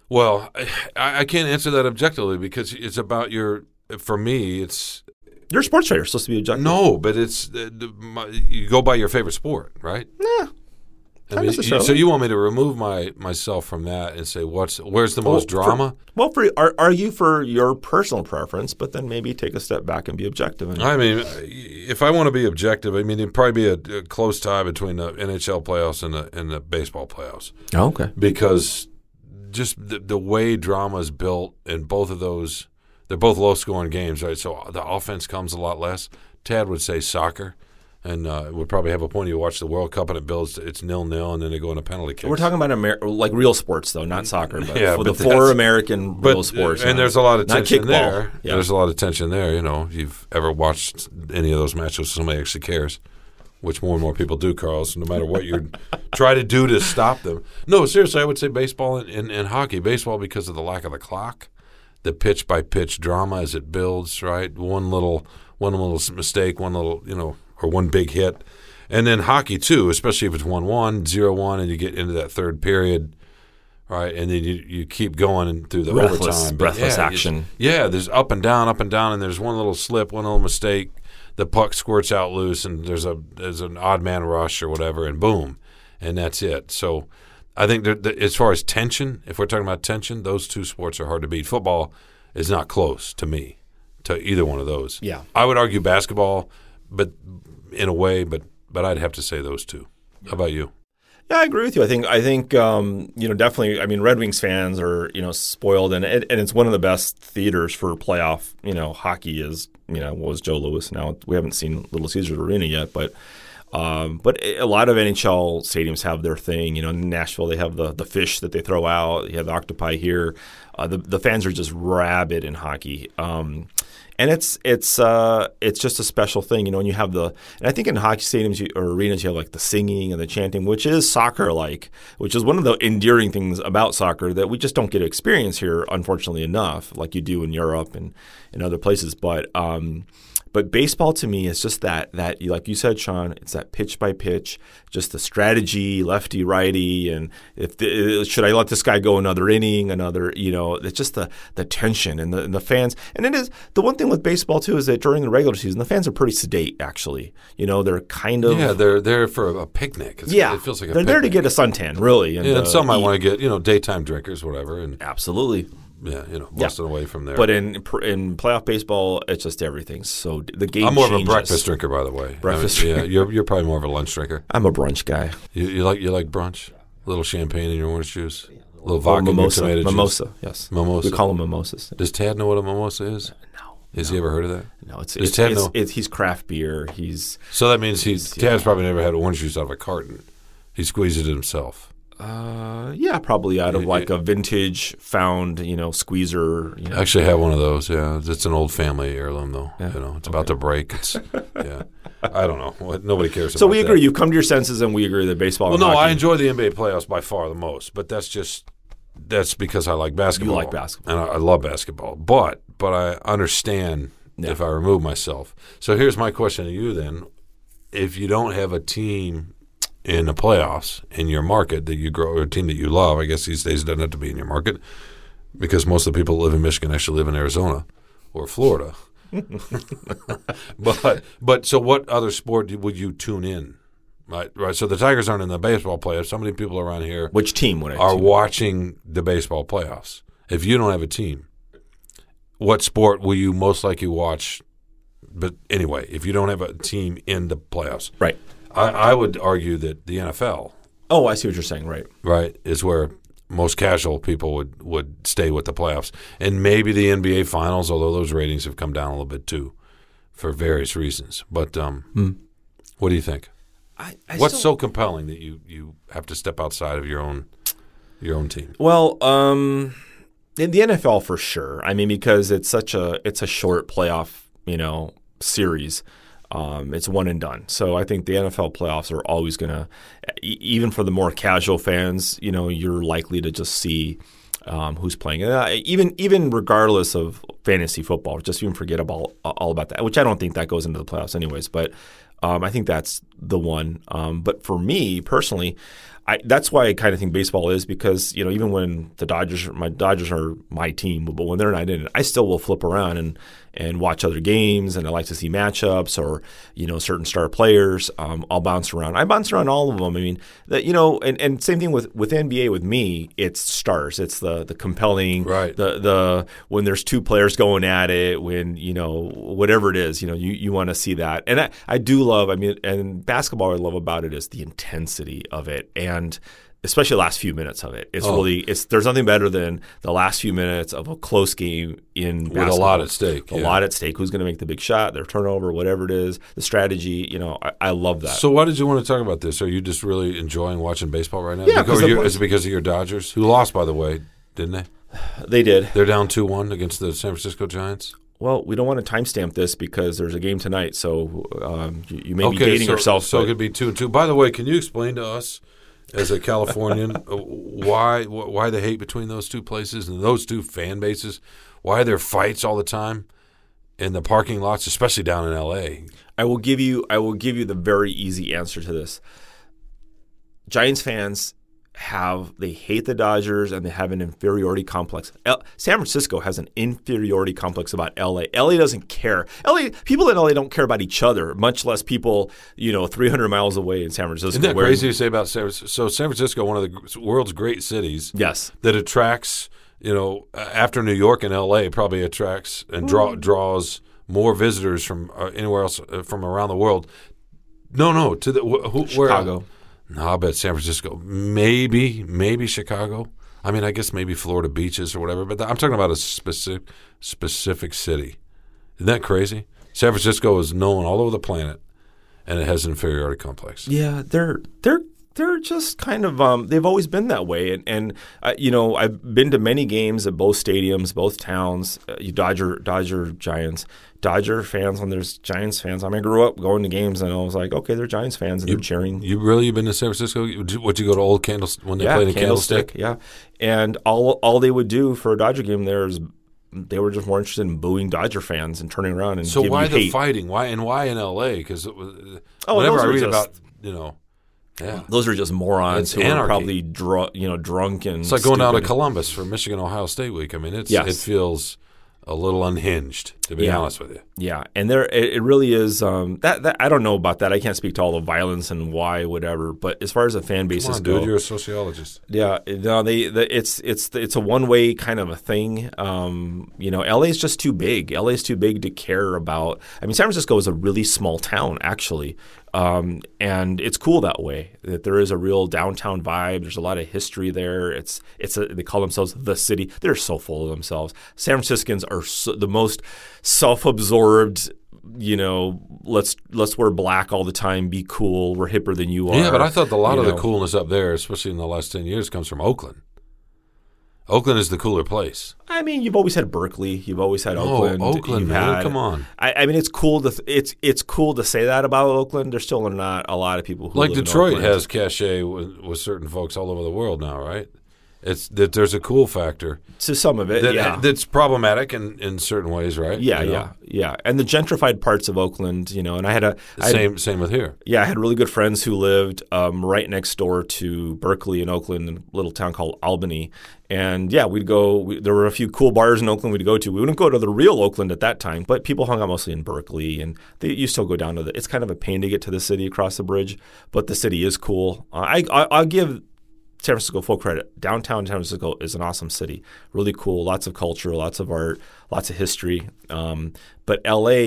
Well, I can't answer that objectively because it's about for me, it's. You're a sports writer, supposed to be objective. No, but it's, you go by your favorite sport, right? Yeah. I mean, so you want me to remove myself from that and say where's the most drama? Argue for your personal preference, but then maybe take a step back and be objective. I mean, if I want to be objective, I mean it'd probably be a close tie between the NHL playoffs and the baseball playoffs. Oh, okay. Because just the way drama is built in both of those, they're both low-scoring games, right? So the offense comes a lot less. Tad would say soccer. And would probably have a point. You watch the World Cup and it builds. It's 0-0, and then they go into penalty kicks. We're talking about real sports, though, not soccer. But yeah, the 4 American real sports. And there's a lot of tension there. Yeah. There's a lot of tension there. If you've ever watched any of those matches, somebody actually cares, which more and more people do, Carl. So no matter what you try to do to stop them. No, seriously, I would say baseball and hockey. Baseball because of the lack of the clock, the pitch by pitch drama as it builds. Right, one little mistake, one little or one big hit. And then hockey, too, especially if it's 1-1, 0-1, and you get into that third period, right? And then you keep going through the overtime. Breathless action. Yeah, there's up and down, and there's one little slip, one little mistake the puck squirts out loose and there's an odd man rush or whatever, and boom, and that's it. So I think as far as tension, if we're talking about tension, those two sports are hard to beat. Football is not close to me, to either one of those. Yeah, I would argue basketball, but in a way, but I'd have to say those two. How about you? Yeah, I agree with you. I think you know, definitely. I mean, Red Wings fans are, you know, spoiled, and it's one of the best theaters for playoff. You know, hockey is, you know, was Joe Louis. Now we haven't seen Little Caesars Arena yet, but a lot of NHL stadiums have their thing. You know, in Nashville they have the fish that they throw out. You have the octopi here. The fans are just rabid in hockey. And it's just a special thing, you know. And you have and I think in hockey stadiums or arenas you have like the singing and the chanting, which is soccer-like, which is one of the endearing things about soccer that we just don't get to experience here, unfortunately enough, like you do in Europe and in other places. But baseball to me is just that like you said, Sean, it's that pitch by pitch, just the strategy, lefty righty, and should I let this guy go another inning, you know, it's just the tension and the fans. And it is the one thing with baseball too is that during the regular season the fans are pretty sedate actually. You know, they're kind of they're there for a picnic. It feels like they're there to get a suntan really. And some might want to get, you know, daytime drinkers, whatever. And absolutely. Yeah, you know, most away from there. But in playoff baseball, it's just everything. So the game. I'm more changes. Of a breakfast drinker, by the way. Breakfast. I mean, yeah, you're probably more of a lunch drinker. I'm a brunch guy. You like brunch? A little champagne in your orange juice, a little vodka, mimosa, tomato juice. Mimosa, yes. Mimosa. We call them mimosas. Does Tad know what a mimosa is? No. Has he ever heard of that? No. Does Tad know? He's craft beer. So that means Tad's probably never had orange juice out of a carton. He squeezed it himself. Yeah, probably out of like a vintage found, you know, squeezer. You know. I actually have one of those. Yeah, it's an old family heirloom though. Yeah. You know, it's about to break. It's yeah. I don't know. Nobody cares. So about we agree. That. You've come to your senses, and we agree that baseball. Well, no, hockey. I enjoy the NBA playoffs by far the most, but that's because I like basketball. You like basketball, and I love basketball. But I understand if I remove myself. So here's my question to you then: if you don't have a team in the playoffs, in your market that you grow, or a team that you love, I guess these days it doesn't have to be in your market because most of the people that live in Michigan actually live in Arizona or Florida. but so what other sport would you tune in? Right. So the Tigers aren't in the baseball playoffs. So many people around here which team would are watching the baseball playoffs. If you don't have a team, what sport will you most likely watch? But anyway, if you don't have a team in the playoffs. Right. I would argue that the NFL. Oh, I see what you're saying. Right, is where most casual people would stay with the playoffs, and maybe the NBA Finals. Although those ratings have come down a little bit too, for various reasons. But what do you think? What's so compelling that you have to step outside of your own team? Well, in the NFL for sure. I mean, because it's such a short playoff, you know, series. It's one and done. So I think the NFL playoffs are always going to, even for the more casual fans, you know, you're likely to just see who's playing. Even regardless of fantasy football, just even forget about all about that, which I don't think that goes into the playoffs anyways. But I think that's the one. But for me personally, that's why I kind of think baseball is because, you know, even when the Dodgers are my team, but when they're not in it, I still will flip around and watch other games, and I like to see matchups or, you know, certain star players. I'll bounce around. I bounce around all of them. I mean, that, you know, and same thing with NBA with me, it's stars. It's the compelling, right. the when there's two players going at it, when, you know, whatever it is, you know, you want to see that. And I do love, I mean, and basketball I love about it is the intensity of it. And especially the last few minutes of it. There's nothing better than the last few minutes of a close game in basketball. With a lot at stake. A lot at stake. Who's going to make the big shot, their turnover, whatever it is, the strategy. You know, I love that. So why did you want to talk about this? Are you just really enjoying watching baseball right now? Yeah, is it because of your Dodgers? Who lost, by the way, didn't they? They did. They're down 2-1 against the San Francisco Giants? Well, we don't want to timestamp this because there's a game tonight, so you may be dating yourself. So it could be 2-2. By the way, can you explain to us, as a Californian, why the hate between those two places and those two fan bases? Why are there fights all the time in the parking lots, especially down in L.A.? I will give you the very easy answer to this. Giants fans they hate the Dodgers and they have an inferiority complex. San Francisco has an inferiority complex about LA. LA doesn't care. LA people in LA don't care about each other, much less people 300 miles away in San Francisco. Isn't that crazy to say about San Francisco? So San Francisco, one of the world's great cities, yes, that attracts after New York and LA, probably attracts and draws more visitors from anywhere else from around the world. No, to the Chicago. No, I bet San Francisco. Maybe Chicago. I mean, I guess maybe Florida beaches or whatever. But I'm talking about a specific city. Isn't that crazy? San Francisco is known all over the planet, and it has an inferiority complex. Yeah, they're just kind of they've always been that way. And I've been to many games at both stadiums, both towns. Dodger fans when there's Giants fans. I mean, I grew up going to games and I was like, okay, they're Giants fans and they're cheering. You really? You've been to San Francisco? Would you go to Old Candlestick when they played in Candlestick? Yeah, and all they would do for a Dodger game there is they were just more interested in booing Dodger fans and turning around and giving hate. So why the fighting? Why in L.A.? Because whenever I read about yeah. Those are just morons who are probably drunk and it's like going out to Columbus for Michigan-Ohio State week. I mean, it feels a little unhinged, to be honest with you. Yeah, and it really is that I don't know about that. I can't speak to all the violence and why, whatever. But as far as the fan bases go, you're a sociologist. Yeah, no, it's a one-way kind of a thing. LA is just too big. LA is too big to care about. I mean, San Francisco is a really small town, actually. And it's cool that way, that there is a real downtown vibe. There's a lot of history there. They call themselves the city. They're so full of themselves. San Franciscans are the most self-absorbed, let's wear black all the time, be cool, we're hipper than you are. Yeah, but I thought a lot of the coolness up there, especially in the last 10 years, comes from Oakland. Oakland is the cooler place. I mean, you've always had Berkeley. You've always had Oakland. Oh, Oakland, man, come on. I mean, it's cool to it's cool to say that about Oakland. There's still not a lot of people who live in Oakland. Detroit has cachet with certain folks all over the world now, right? It's that there's a cool factor to some of it. That's problematic in certain ways, right? Yeah. And the gentrified parts of Oakland, and I had same with here. Yeah, I had really good friends who lived right next door to Berkeley in Oakland, in a little town called Albany. And yeah, we'd go. There were a few cool bars in Oakland we'd go to. We wouldn't go to the real Oakland at that time, but people hung out mostly in Berkeley, and you still go down to it's kind of a pain to get to the city across the bridge, but the city is cool. I'll give San Francisco full credit. Downtown San Francisco is an awesome city. Really cool. Lots of culture, lots of art, lots of history. But LA,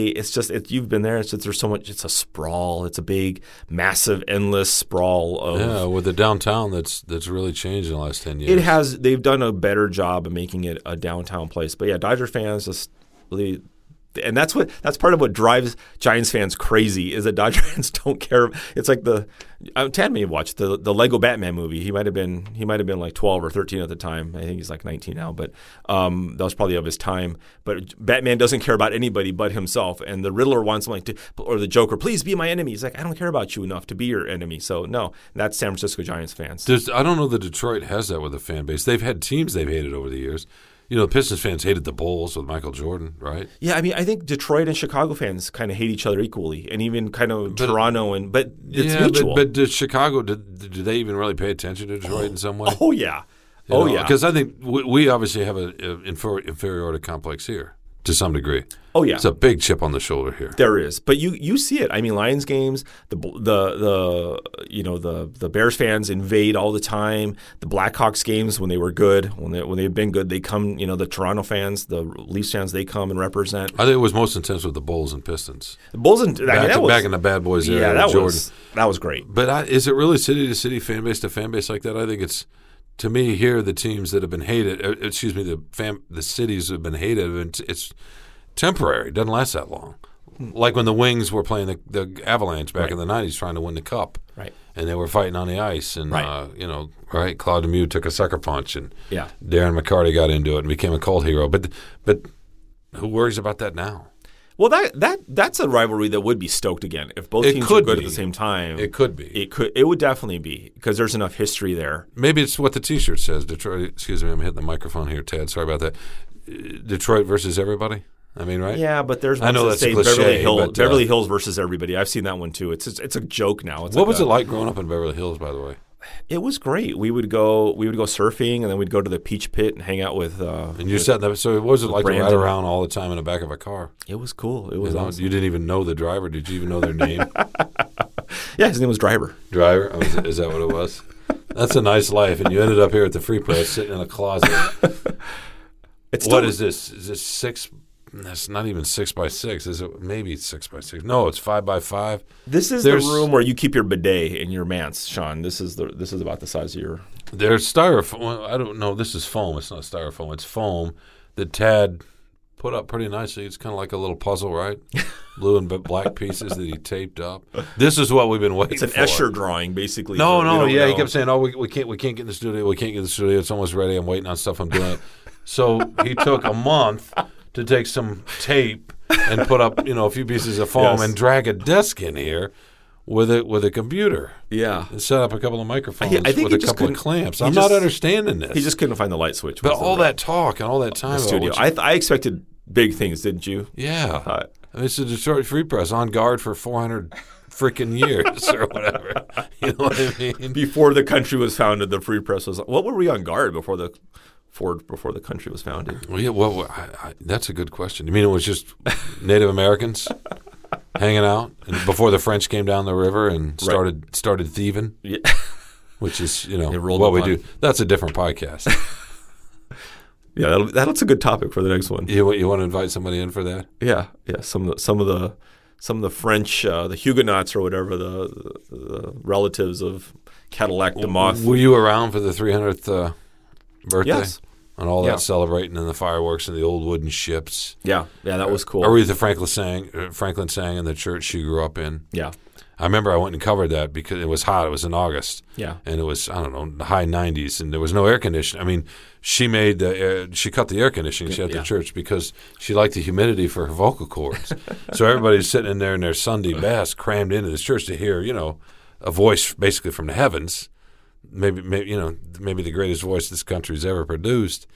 you've been there. There's so much. It's a sprawl. It's a big, massive, endless sprawl of. Yeah, with the downtown that's really changed in the last 10 years. It has. They've done a better job of making it a downtown place. But yeah, Dodger fans just really. And that's part of what drives Giants fans crazy is that Dodger fans don't care. It's like Tad may have watched the Lego Batman movie. He might have been like 12 or 13 at the time. I think he's like 19 now, but that was probably of his time. But Batman doesn't care about anybody but himself. And the Riddler wants him or the Joker, please be my enemy. He's like, I don't care about you enough to be your enemy. So no, that's San Francisco Giants fans. I don't know that Detroit has that with the fan base. They've had teams they've hated over the years. The Pistons fans hated the Bulls with Michael Jordan, right? Yeah, I mean, I think Detroit and Chicago fans kind of hate each other equally, and even kind of Toronto. But it's mutual. But does Chicago, do they even really pay attention to Detroit in some way? Oh, yeah. Yeah. Because I think we obviously have an inferiority complex here to some degree. Oh, yeah. It's a big chip on the shoulder here. There is. But you see it. I mean, Lions games, the Bears fans invade all the time. The Blackhawks games when they were good, when they've been good, they come, the Toronto fans, the Leafs fans, they come and represent. I think it was most intense with the Bulls and Pistons. The Bulls and back in the Bad Boys era. Yeah, that was great. But is it really city to city, fan base to fan base like that? I think it's to me here the teams that have been hated, the cities that have been hated, and it's temporary. It doesn't last that long. Like when the Wings were playing the Avalanche back in the 90s trying to win the Cup. Right. And they were fighting on the ice. And, Claude Lemieux took a sucker punch. And Darren McCarty got into it and became a cult hero. But who worries about that now? Well, that's a rivalry that would be stoked again if both teams were good at the same time. It could be. It would definitely be because there's enough history there. Maybe it's what the T-shirt says. Detroit. Excuse me, I'm hitting the microphone here, Tad. Sorry about that. Detroit versus everybody. I mean, right? Yeah, but there's ones that say cliche, Beverly Hills versus everybody. I've seen that one too. It's a joke now. What was it like growing up in Beverly Hills, by the way? it was great. We would go surfing, and then we'd go to the Peach Pit and hang out with. And you said that, so it wasn't like Brandon. A ride around all the time in the back of a car. It was cool. It was awesome. You didn't even know the driver. Did you even know their name? Yeah, his name was Driver. Driver? Oh, is that what it was? That's a nice life, and you ended up here at the Free Press sitting in a closet. What is this? Is this six? That's not even 6x6, is it? Maybe it's 6x6. No, it's 5x5. This is the room where you keep your bidet in your manse, Sean. This is about the size of your. There's styrofoam. I don't know. This is foam. It's not styrofoam. It's foam that Tad put up pretty nicely. It's kind of like a little puzzle, right? Blue and black pieces that he taped up. This is what we've been waiting for. It's an Escher drawing, basically. No, he kept saying, "Oh, we can't get in the studio. We can't get in the studio. It's almost ready. I'm waiting on stuff. I'm doing it." So he took a month to take some tape and put up, a few pieces of foam and drag a desk in here with a computer. Yeah. And set up a couple of microphones with a couple of clamps. I'm not understanding this. He just couldn't find the light switch. But all that talk and all that time. The studio. I expected big things, didn't you? Yeah. It's the Detroit Free Press on guard for 400 freaking years or whatever. You know what I mean? Before the country was founded, the Free Press was like, what were we on guard before the country was founded? Well, yeah, I that's a good question. You mean it was just Native Americans hanging out and before the French came down the river and started thieving? Yeah. Which is, what we do. That's a different podcast. Yeah, that's a good topic for the next one. You want to invite somebody in for that? Yeah. Some of the French, the Huguenots or whatever, the relatives of Cadillac de Moth. Were you around for the 300th? Birthday? Yes. And all that celebrating and the fireworks and the old wooden ships. Yeah. Yeah, that was cool. Aretha Franklin sang in the church she grew up in. Yeah. I remember I went and covered that because it was hot. It was in August. Yeah. And it was, I don't know, the high 90s, and there was no air conditioning. I mean, she cut the air conditioning. She had the church because she liked the humidity for her vocal cords. So everybody's sitting in there in their Sunday best crammed into this church to hear, a voice basically from the heavens. Maybe the greatest voice this country's ever produced,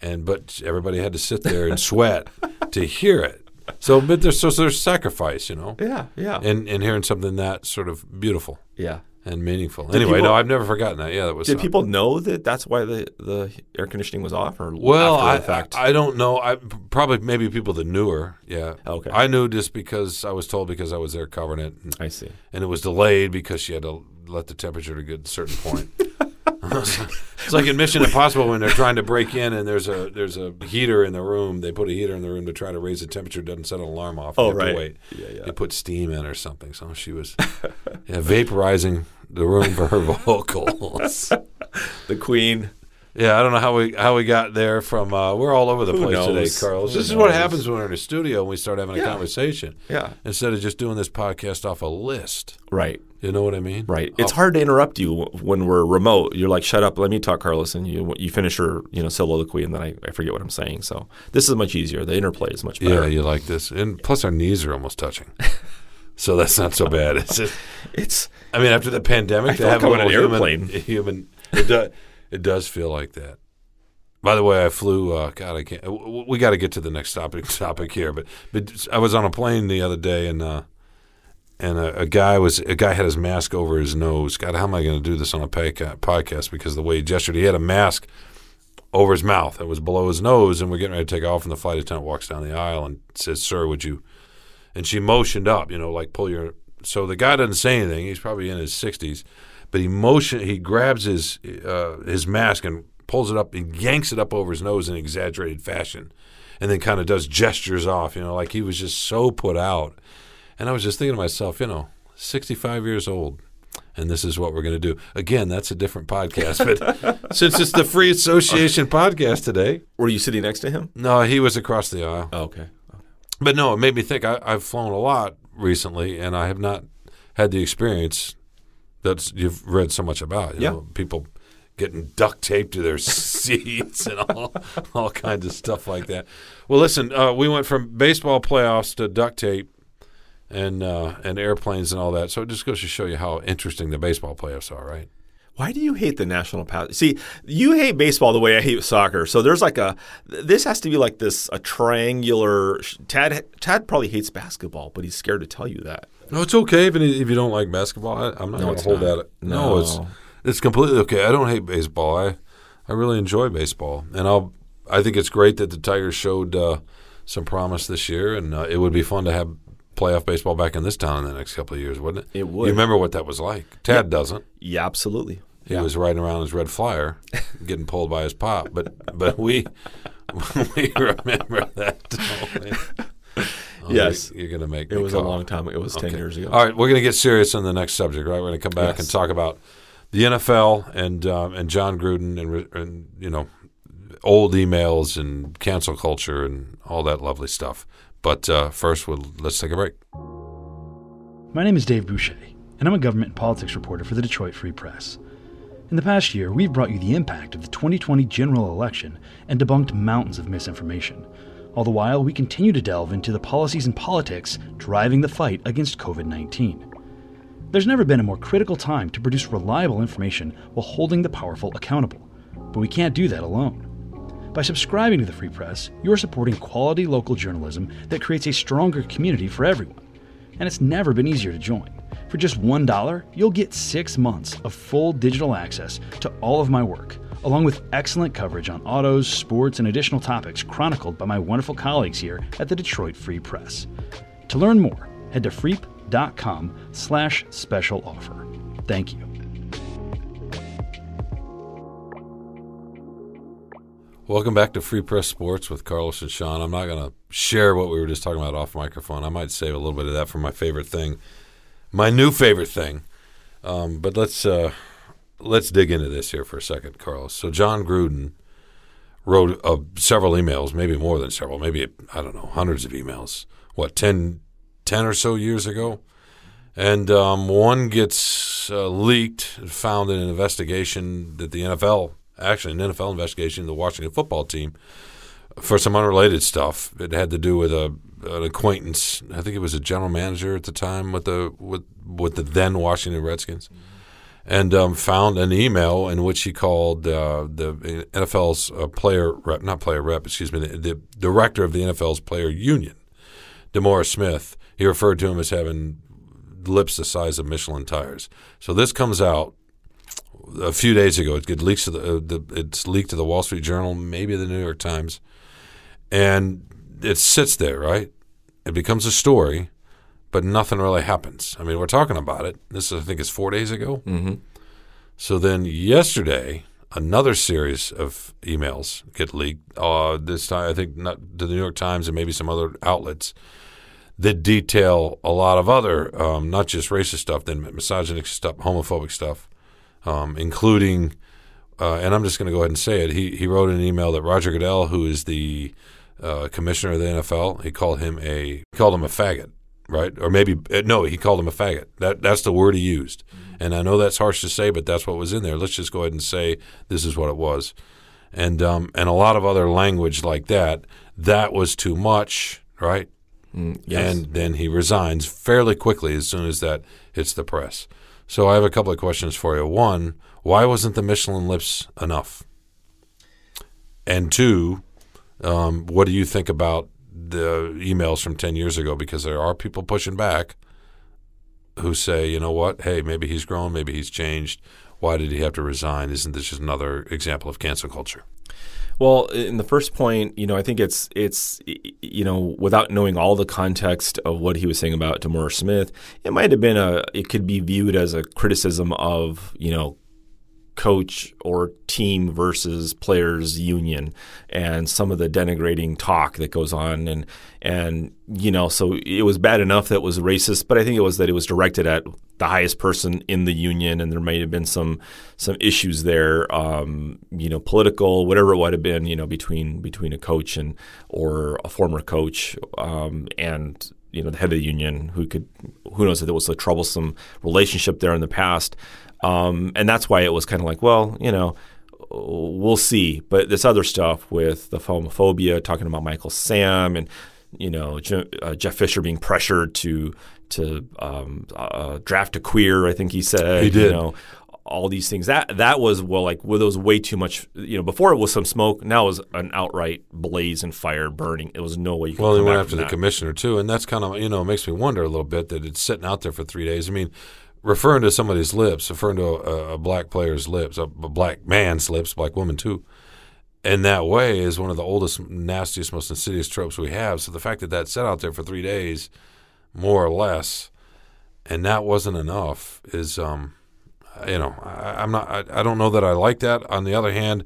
but everybody had to sit there and sweat to hear it. So there's sacrifice, Yeah. And hearing something that sort of beautiful, and meaningful. I've never forgotten that. Yeah, that was. Did people know that that's why the air conditioning was off? Or after the fact, I don't know. I probably maybe people that knew her. Yeah. Okay. I knew just because I was told because I was there covering it. And, I see. And it was delayed because she had to let the temperature get to a certain point. It's like in Mission Impossible when they're trying to break in and there's a heater in the room. They put a heater in the room to try to raise the temperature. Doesn't set an alarm off. Oh, right. Wait. Yeah. They put steam in or something. So she was vaporizing the room for her vocals. The Queen. Yeah, I don't know how we got there from. We're all over the place today, Carl. This is what happens when we're in a studio and we start having a conversation. Yeah. Instead of just doing this podcast off a list. Right. You know what I mean? Right. It's hard to interrupt you when we're remote. You're like, shut up, let me talk, Carlos, and you finish your soliloquy, and then I forget what I'm saying. So this is much easier. The interplay is much better. Yeah, you like this, and plus our knees are almost touching. So that's not so bad. It's. I mean, after the pandemic, to have an airplane, human. It does feel like that. By the way, I flew. God, I can't. We got to get to the next topic here. But I was on a plane the other day, and a guy had his mask over his nose. God, how am I going to do this on a podcast? Because the way he gestured, he had a mask over his mouth that was below his nose, and we're getting ready to take off, and the flight attendant walks down the aisle and says, "Sir, would you?" And she motioned up, like pull your. So the guy doesn't say anything. He's probably in his 60s. But he grabs his mask and pulls it up and yanks it up over his nose in exaggerated fashion and then kind of does gestures off, like he was just so put out. And I was just thinking to myself, 65 years old, and this is what we're going to do. Again, that's a different podcast. But since it's the Free Association podcast today. Were you sitting next to him? No, he was across the aisle. Oh, okay. But no, it made me think. I've flown a lot recently, and I have not had the experience that you've read so much about. People getting duct taped to their seats and all kinds of stuff like that. Well, listen, we went from baseball playoffs to duct tape and airplanes and all that. So it just goes to show you how interesting the baseball playoffs are, right? Why do you hate the national – see, you hate baseball the way I hate soccer. So there's like a – this has to be like this a triangular – Tad probably hates basketball, but he's scared to tell you that. No, it's okay if you don't like basketball. I'm not going to hold that. No, it's it's completely okay. I don't hate baseball. I really enjoy baseball, and I think it's great that the Tigers showed some promise this year, and it would be fun to have playoff baseball back in this town in the next couple of years, wouldn't it? It would. You remember what that was like. Tad doesn't. Yeah, absolutely. He was riding around his red flyer, getting pulled by his pop, but we remember that. Yes. You're going to make it was call. A long time. It was 10 years ago. All right, we're going to get serious on the next subject, right? We're going to come back and talk about the NFL and John Gruden and you know, old emails and cancel culture and all that lovely stuff. But first, let's take a break. My name is Dave Boucher, and I'm a government and politics reporter for the Detroit Free Press. In the past year, we've brought you the impact of the 2020 general election and debunked mountains of misinformation. All the while, we continue to delve into the policies and politics driving the fight against COVID-19. There's never been a more critical time to produce reliable information while holding the powerful accountable. But we can't do that alone. By subscribing to the Free Press, you're supporting quality local journalism that creates a stronger community for everyone. And it's never been easier to join. For just $1, you'll get 6 months of full digital access to all of my work, along with excellent coverage on autos, sports, and additional topics chronicled by my wonderful colleagues here at the Detroit Free Press. To learn more, head to freep.com/special offer. Thank you. Welcome back to Free Press Sports with Carlos and Sean. I'm not going to share what we were just talking about off microphone. I might save a little bit of that for my favorite thing, my new favorite thing. But let's dig into this here for a second, Carlos. So John Gruden wrote several emails, maybe more than several, maybe, I don't know, hundreds of emails, 10 or so years ago? And one gets leaked, found in an investigation that the NFL – actually, an NFL investigation of the Washington Football Team for some unrelated stuff. It had to do with an acquaintance. I think it was a general manager at the time with the then Washington Redskins, and found an email in which he called the NFL's the director of the NFL's player union, DeMaurice Smith. He referred to him as having lips the size of Michelin tires. So this comes out a few days ago. It leaks to it's leaked to the Wall Street Journal, maybe the New York Times, and it sits there, right? It becomes a story, but nothing really happens. I mean, we're talking about it. This, I think, is 4 days ago. Mm-hmm. So then yesterday, another series of emails get leaked, this time I think not to the New York Times and maybe some other outlets, that detail a lot of other, not just racist stuff, then misogynistic stuff, homophobic stuff. Including, and I'm just going to go ahead and say it, he wrote an email that Roger Goodell, who is the commissioner of the NFL, he called him a faggot, right? Or maybe, no, he called him a faggot. That's the word he used. Mm-hmm. And I know that's harsh to say, but that's what was in there. Let's just go ahead and say this is what it was. And a lot of other language like that was too much, right? Mm, yes. And then he resigns fairly quickly as soon as that hits the press. So I have a couple of questions for you. One, why wasn't the Michelin lips enough? And two, what do you think about the emails from 10 years ago? Because there are people pushing back who say, you know what, hey, maybe he's grown, maybe he's changed. Why did he have to resign? Isn't this just another example of cancel culture? Well, in the first point, you know, I think it's you know, without knowing all the context of what he was saying about DeMaurice Smith, it might have been it could be viewed as a criticism of, you know, coach or team versus players union and some of the denigrating talk that goes on and you know, so it was bad enough that it was racist, but I think it was directed at the highest person in the union, and there may have been some issues there, you know, political, whatever it would have been, you know, between a coach and or a former coach and you know the head of the union, who knows if there was a troublesome relationship there in the past. And that's why it was kind of like, well, you know, we'll see. But this other stuff with the homophobia, talking about Michael Sam and, you know, Jeff Fisher being pressured to draft a queer, I think he said. He did. You know, all these things. That was, well, like, well, there was way too much. You know, before it was some smoke. Now it was an outright blaze and fire burning. It was no way you could. Well, they went after the commissioner, too. And that's kind of, you know, makes me wonder a little bit that it's sitting out there for 3 days. I mean, referring to somebody's lips, referring to a black player's lips, a black man's lips, black woman too, in that way is one of the oldest, nastiest, most insidious tropes we have. So the fact that that sat out there for 3 days, more or less, and that wasn't enough is, you know, I don't know that I like that. On the other hand,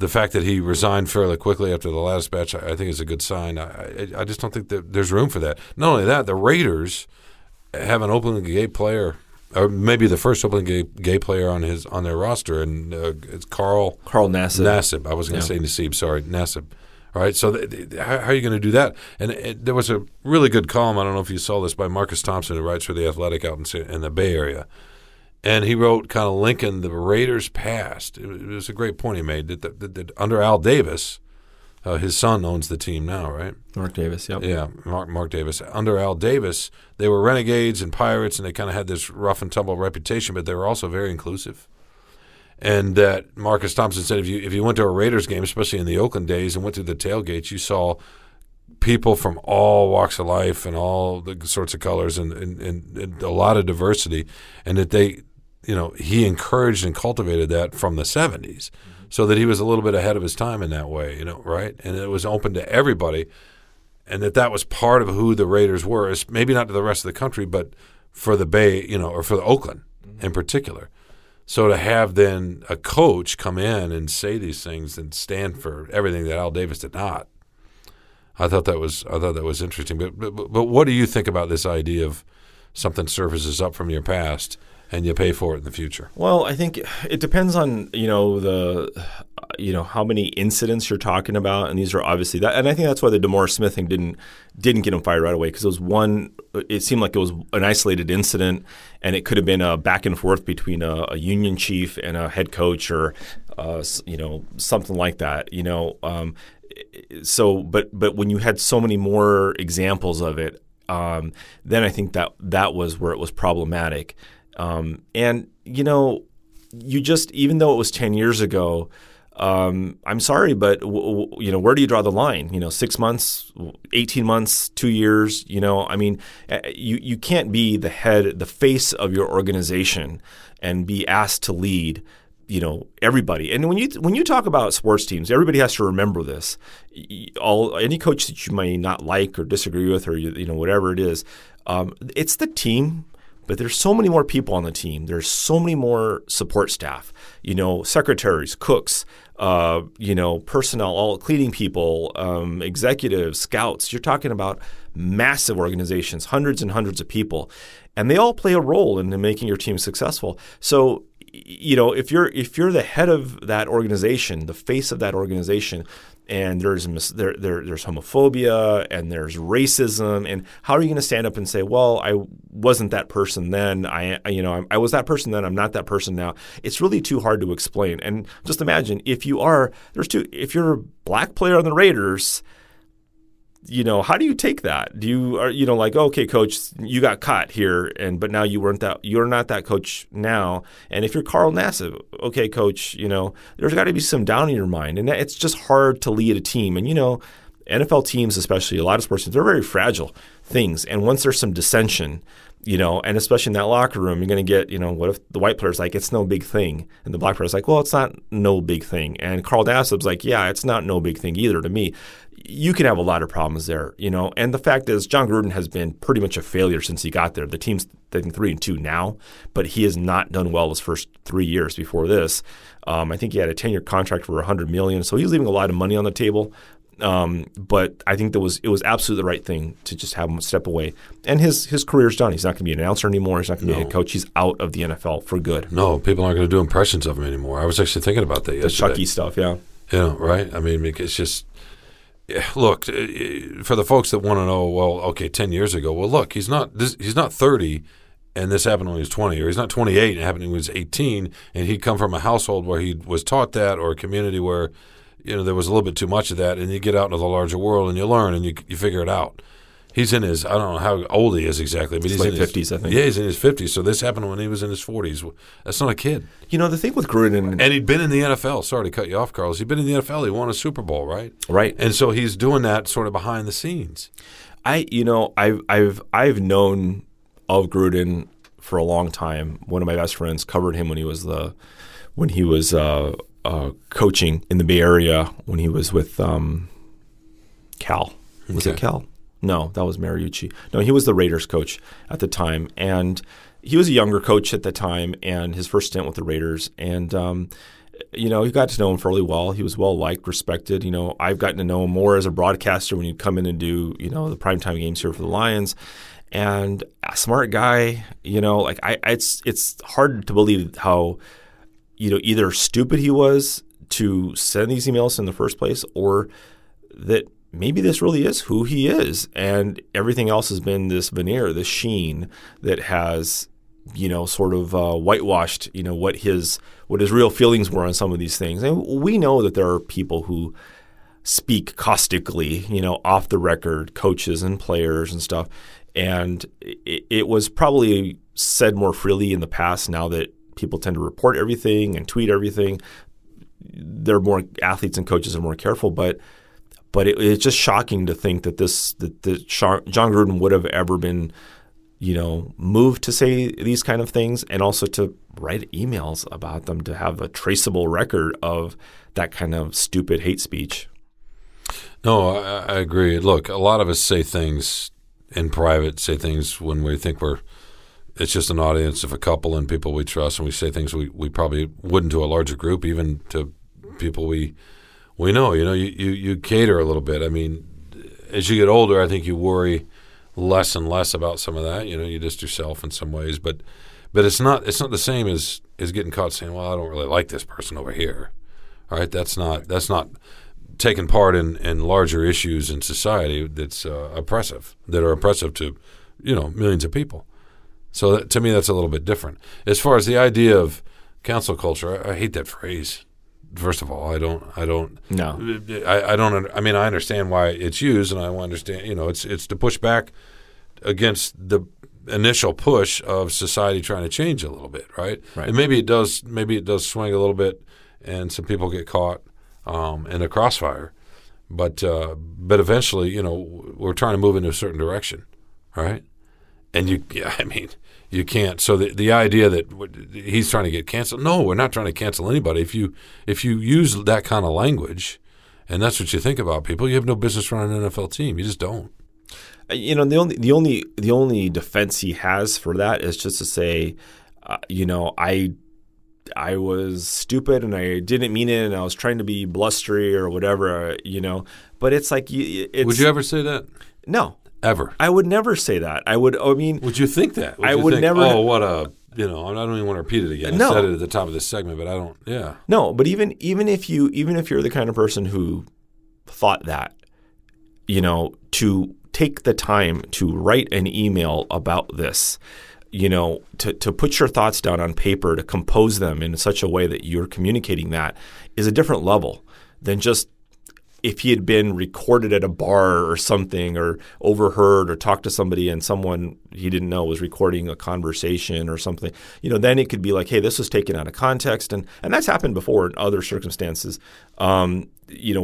the fact that he resigned fairly quickly after the last batch, I think is a good sign. I just don't think that there's room for that. Not only that, the Raiders have an openly gay player, or maybe the first openly gay player on their roster, and it's Carl Nassib. I was going to say Nassib. Sorry, Nassib. All right, so how are you going to do that? And there was a really good column, I don't know if you saw this, by Marcus Thompson, who writes for The Athletic out in the Bay Area. And he wrote, kind of linking the Raiders' past. It was a great point he made that under Al Davis, his son owns the team now, right? Mark Davis, yep. Yeah, Mark Davis. Under Al Davis, they were renegades and pirates, and they kind of had this rough and tumble reputation, but they were also very inclusive. And that Marcus Thompson said, if you went to a Raiders game, especially in the Oakland days, and went through the tailgates, you saw people from all walks of life and all the sorts of colors and a lot of diversity, and that they – you know, he encouraged and cultivated that from the 70s, so that he was a little bit ahead of his time in that way, you know, right? And it was open to everybody, and that was part of who the Raiders were. It's maybe not to the rest of the country, but for the Bay, you know, or for the Oakland in particular. So to have then a coach come in and say these things and stand for everything that Al Davis did not, I thought that was interesting. But what do you think about this idea of something surfaces up from your past and you pay for it in the future? Well, I think it depends on, you know, how many incidents you're talking about, and these are obviously that. And I think that's why the DeMaurice Smith thing didn't get him fired right away, because it was one. It seemed like it was an isolated incident, and it could have been a back and forth between a union chief and a head coach, or you know, something like that. You know, so but when you had so many more examples of it, then I think that was where it was problematic. And, you know, you just – even though it was 10 years ago, I'm sorry, but, you know, where do you draw the line? You know, 6 months, 18 months, 2 years, you know. I mean, you can't be the face of your organization and be asked to lead, you know, everybody. And when you talk about sports teams, everybody has to remember this. Any coach that you may not like or disagree with, or, you know, whatever it is, it's the team. But there's so many more people on the team. There's so many more support staff, you know, secretaries, cooks, you know, personnel, all cleaning people, executives, scouts. You're talking about massive organizations, hundreds and hundreds of people, and they all play a role in making your team successful. So, you know, if you're the head of that organization, the face of that organization, and there's homophobia and there's racism, and how are you going to stand up and say, well, I wasn't that person then, I was that person then, I'm not that person now? It's really too hard to explain. And just imagine if you're a black player on the Raiders, you know, how do you take that? Okay, coach, you got caught here, but now you're not that coach now. And if you're Carl Nassib, okay, coach, you know, there's got to be some doubt in your mind, and it's just hard to lead a team. And you know, NFL teams, especially a lot of sports teams, they're very fragile things. And once there's some dissension, you know, and especially in that locker room, you're going to get, you know, what if the white player's like, it's no big thing, and the black player's like, well, it's not no big thing, and Carl Nassib's like, yeah, it's not no big thing either to me. You can have a lot of problems there, you know. And the fact is, John Gruden has been pretty much a failure since he got there. The team's, I think, 3-2 now, but he has not done well his first 3 years before this. I think he had a 10-year contract for $100 million, so he's leaving a lot of money on the table. But I think it was absolutely the right thing to just have him step away. And his career's done. He's not going to be an announcer anymore. He's not going to be a head coach. He's out of the NFL for good. No, people aren't going to do impressions of him anymore. I was actually thinking about that yesterday. The Chucky stuff, yeah. Yeah, right? I mean, it's just – look, for the folks that want to know, well, okay, 10 years ago, well, look, he's not 30 and this happened when he was 20, or he's not 28 and it happened when he was 18, and he'd come from a household where he was taught that, or a community where, you know, there was a little bit too much of that, and you get out into the larger world and you learn and you figure it out. He's in his – I don't know how old he is exactly. But he's late 50s, I think. Yeah, he's in his 50s. So this happened when he was in his 40s. That's not a kid. You know, the thing with Gruden – and he'd been in the NFL. Sorry to cut you off, Carlos. He'd been in the NFL. He won a Super Bowl, right? Right. And so he's doing that sort of behind the scenes. I've known of Gruden for a long time. One of my best friends covered him when he was coaching in the Bay Area when he was with Cal. Was it Cal? No, that was Mariucci. No, he was the Raiders coach at the time, and he was a younger coach at the time, and his first stint with the Raiders. And you got to know him fairly well. He was well liked, respected. You know, I've gotten to know him more as a broadcaster when you'd come in and do the primetime games here for the Lions. And a smart guy, it's hard to believe how either stupid he was to send these emails in the first place, or that maybe this really is who he is, and everything else has been this veneer, this sheen that has, sort of whitewashed, what his real feelings were on some of these things. And we know that there are people who speak caustically, off the record, coaches and players and stuff. And it was probably said more freely in the past. Now that people tend to report everything and tweet everything, athletes and coaches are more careful, but it's just shocking to think that John Gruden would have ever been, moved to say these kind of things, and also to write emails about them, to have a traceable record of that kind of stupid hate speech. No, I agree. Look, a lot of us say things in private, say things when we think it's just an audience of a couple and people we trust, and we say things we probably wouldn't to a larger group, even to people we know, you cater a little bit. I mean, as you get older, I think you worry less and less about some of that. You just yourself in some ways, but it's not the same as getting caught saying, "Well, I don't really like this person over here." All right, that's not taking part in larger issues in society that are oppressive to millions of people. So to me, that's a little bit different. As far as the idea of cancel culture, I hate that phrase. First of all, I mean, I understand why it's used, and I understand, it's to push back against the initial push of society trying to change a little bit, right? And maybe it does swing a little bit, and some people get caught in a crossfire, but eventually, we're trying to move in a certain direction, right? And you can't. So the idea that he's trying to get canceled, no, we're not trying to cancel anybody. If you use that kind of language, and that's what you think about people, you have no business running an NFL team. You just don't. The only defense he has for that is just to say, I was stupid and I didn't mean it, and I was trying to be blustery or whatever, But it's like, would you ever say that? No. Ever. I would never say that. Would you think that? I would never. Oh, what a, I don't even want to repeat it again. No. I said it at the top of this segment, but I don't, yeah. No, but even if you're the kind of person who thought that, to take the time to write an email about this, to put your thoughts down on paper, to compose them in such a way that you're communicating that is a different level than just, if he had been recorded at a bar or something, or overheard or talked to somebody and someone he didn't know was recording a conversation or something, then it could be like, hey, this was taken out of context. And that's happened before in other circumstances, in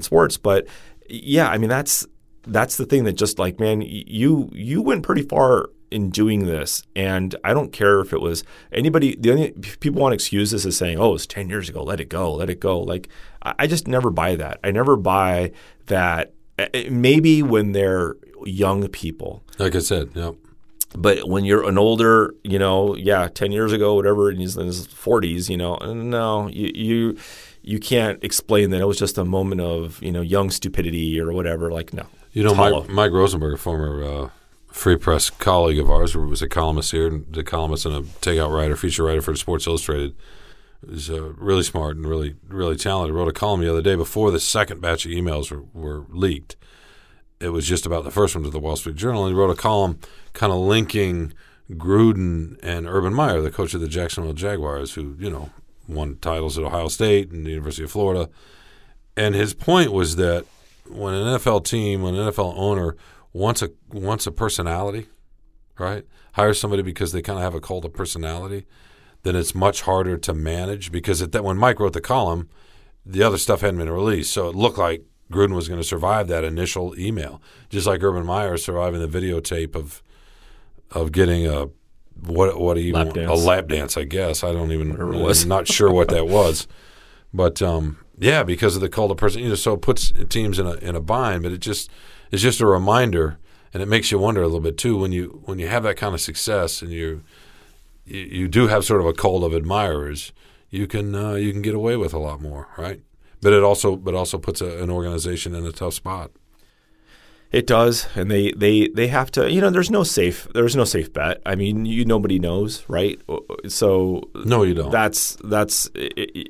sports. But yeah, I mean, that's the thing that just like, man, you went pretty far in doing this. And I don't care if it was anybody. The only people want to excuse this as saying, oh, it's 10 years ago, let it go. Like, I just never buy that. I never buy that. Maybe when they're young people. Like I said, yep. But when you're an older, 10 years ago, whatever, and he's in his 40s, no, you can't explain that it was just a moment of, young stupidity or whatever. Like, no. Mike Rosenberg, a former Free Press colleague of ours, who was a columnist here, and the columnist and a takeout writer, feature writer for Sports Illustrated, is really smart and really, really talented. Wrote a column the other day before the second batch of emails were leaked. It was just about the first one to the Wall Street Journal. And he wrote a column kind of linking Gruden and Urban Meyer, the coach of the Jacksonville Jaguars, who, won titles at Ohio State and the University of Florida. And his point was that when an NFL team, when an NFL owner wants a personality, right? Hire somebody because they kind of have a cult of personality, then it's much harder to manage, because when Mike wrote the column, the other stuff hadn't been released. So it looked like Gruden was going to survive that initial email, just like Urban Meyer surviving the videotape of of getting a what do you lap dance. A lap dance, I guess. I don't even whatever it was. I'm not sure what that was, but yeah, because of the call to person, you know, so it puts teams in a bind. But it's just a reminder, and it makes you wonder a little bit too when you have that kind of success and you do have sort of a cult of admirers. You can get away with a lot more, right? But it also puts an organization in a tough spot. It does, and they have to. You know, there's no safe bet. I mean, nobody knows, right? So no, you don't. That's.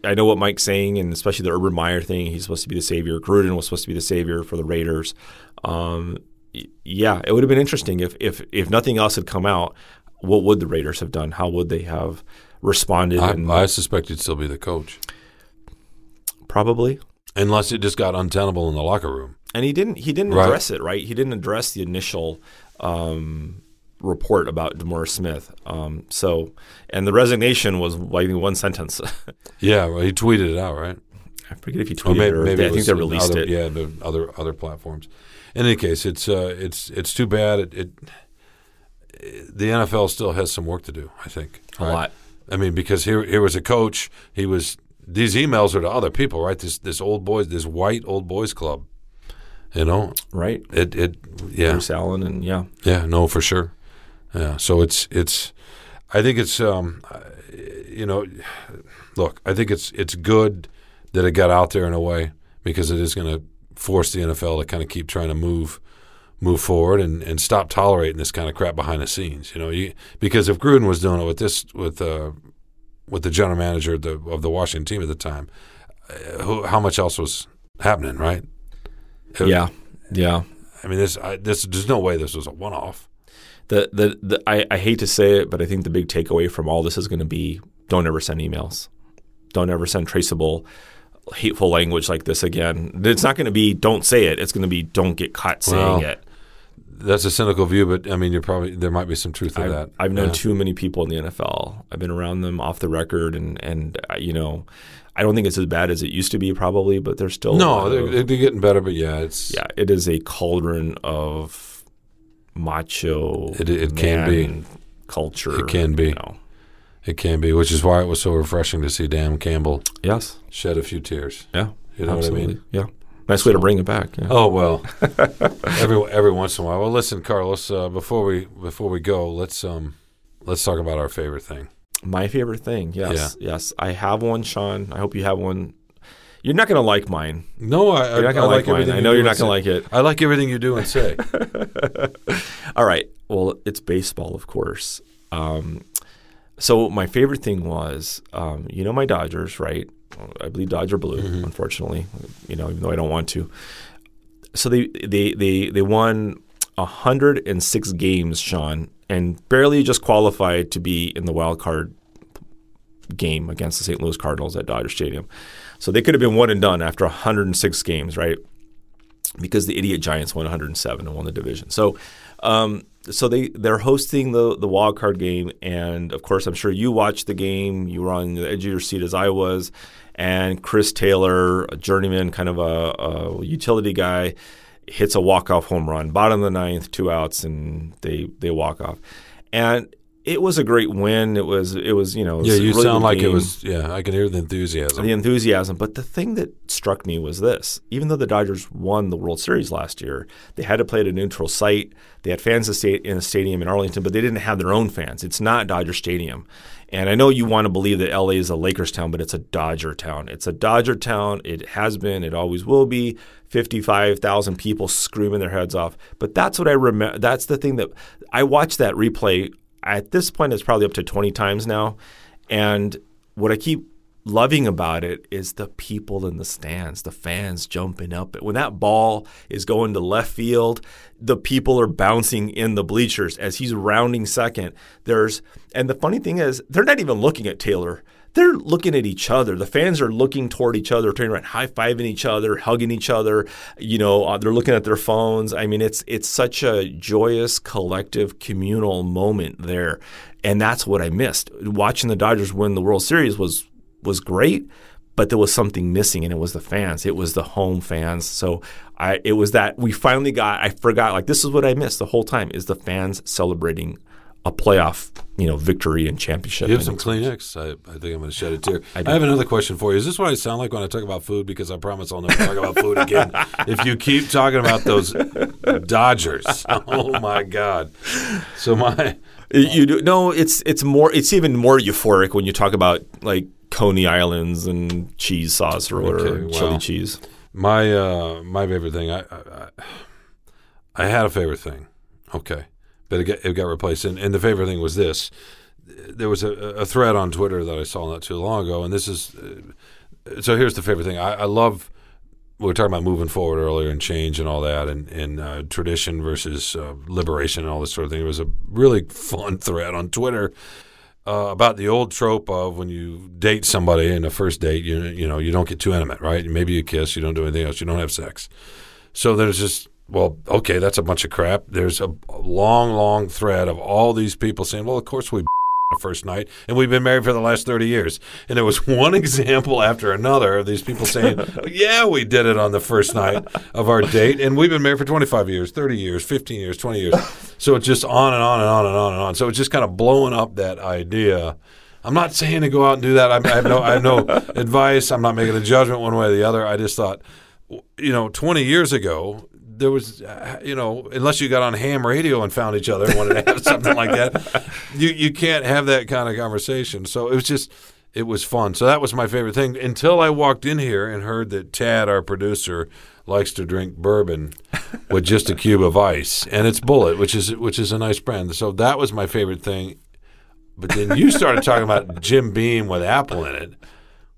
I know what Mike's saying, and especially the Urban Meyer thing. He's supposed to be the savior. Gruden was supposed to be the savior for the Raiders. Yeah, it would have been interesting if nothing else had come out. What would the Raiders have done? How would they have responded? I suspect he'd still be the coach. Probably. Unless it just got untenable in the locker room. And he didn't address it, right? He didn't address the initial report about DeMaurice Smith. And the resignation was, I think, one sentence. Yeah, well, he tweeted it out, right? I forget if he tweeted it or maybe I think they released it. Yeah, the other platforms. In any case, it's too bad. The NFL still has some work to do, I think. Right? A lot. I mean, because here was a coach. He was these emails are to other people, right? This white old boys club, you know, right? Yeah. Bruce Allen and yeah, no, for sure, yeah. So it's I think it's you know, look, I think it's good that it got out there in a way because it is going to force the NFL to kind of keep trying to move forward and stop tolerating this kind of crap behind the scenes, you know. Because if Gruden was doing it with the general manager of the Washington team at the time, how much else was happening, right? Yeah. I mean, there's no way this was a one-off. I hate to say it, but I think the big takeaway from all this is going to be: don't ever send emails, don't ever send traceable, hateful language like this again. It's not going to be "don't say it." It's going to be "don't get caught saying it." That's a cynical view, but I mean, there might be some truth in that. I've known too many people in the NFL. I've been around them off the record, and you know, I don't think it's as bad as it used to be, probably, but they're still they're getting better. But it is a cauldron of macho. It can be culture. It can be. You know. It can be, which is why it was so refreshing to see Dan Campbell. Yes, shed a few tears. Yeah, you know absolutely. What I mean. Yeah. Nice way to bring it back. Yeah. Oh well, every once in a while. Well, listen, Carlos. Before we go, let's talk about our favorite thing. My favorite thing. Yes. I have one, Sean. I hope you have one. You're not going to like mine. No, you're not going to like mine. I know you're not going to like it. I like everything you do and say. All right. Well, it's baseball, of course. So my favorite thing was, you know, my Dodgers, right? I believe Dodger Blue, mm-hmm. Unfortunately, you know, even though I don't want to. So they won 106 games, Sean, and barely just qualified to be in the wild card game against the St. Louis Cardinals at Dodger Stadium. So they could have been one and done after 106 games, right? Because the idiot Giants won 107 and won the division. So they're hosting the wild card game, and of course I'm sure you watched the game. You were on the edge of your seat as I was, and Chris Taylor, a journeyman, kind of a utility guy, hits a walk-off home run, bottom of the ninth, 2 outs, and they walk off. And it was a great win. It was you know. It was you really sound like game. It was. Yeah, I can hear the enthusiasm. But the thing that struck me was this: even though the Dodgers won the World Series last year, they had to play at a neutral site. They had fans in a stadium in Arlington, but they didn't have their own fans. It's not Dodger Stadium. And I know you want to believe that LA is a Lakers town, but it's a Dodger town. It's a Dodger town. It has been. It always will be. 55,000 people screaming their heads off. But that's what I remember. That's the thing that I watched that replay. At this point, it's probably up to 20 times now. And what I keep loving about it is the people in the stands, the fans jumping up. When that ball is going to left field, the people are bouncing in the bleachers as he's rounding second. And the funny thing is, they're not even looking at Taylor. They're looking at each other. The fans are looking toward each other, turning around, high-fiving each other, hugging each other. You know, they're looking at their phones. I mean, it's such a joyous, collective, communal moment there, and that's what I missed. Watching the Dodgers win the World Series was great, but there was something missing, and it was the fans. It was the home fans. So it was that we finally got – I forgot, like, this is what I missed the whole time is the fans celebrating a playoff, you know, victory and championship. You have some Kleenex. I think I'm going to shed a tear. I have another question for you. Is this what I sound like when I talk about food? Because I promise I'll never talk about food again. If you keep talking about those Dodgers, oh my God! So my you do no. It's more. It's even more euphoric when you talk about like Coney Islands and cheese sauce or whatever, chili cheese. My my favorite thing. I had a favorite thing. Okay. But it got replaced. And the favorite thing was this. There was a thread on Twitter that I saw not too long ago, and this is so here's the favorite thing. I love – we were talking about moving forward earlier and change and all that and tradition versus liberation and all this sort of thing. It was a really fun thread on Twitter about the old trope of when you date somebody in a first date, you know, you don't get too intimate, right? Maybe you kiss. You don't do anything else. You don't have sex. So there's just – well, okay, that's a bunch of crap. There's a long, long thread of all these people saying, well, of course we the first night, and we've been married for the last 30 years. And there was one example after another of these people saying, yeah, we did it on the first night of our date, and we've been married for 25 years, 30 years, 15 years, 20 years. So it's just on and on and on and on and on. So it's just kind of blowing up that idea. I'm not saying to go out and do that. I have no advice. I'm not making a judgment one way or the other. I just thought, you know, 20 years ago, there was, you know, unless you got on ham radio and found each other and wanted to have something like that, you can't have that kind of conversation. So it was just, it was fun. So that was my favorite thing until I walked in here and heard that Tad, our producer, likes to drink bourbon with just a cube of ice, and it's Bullet, which is a nice brand. So that was my favorite thing. But then you started talking about Jim Beam with apple in it,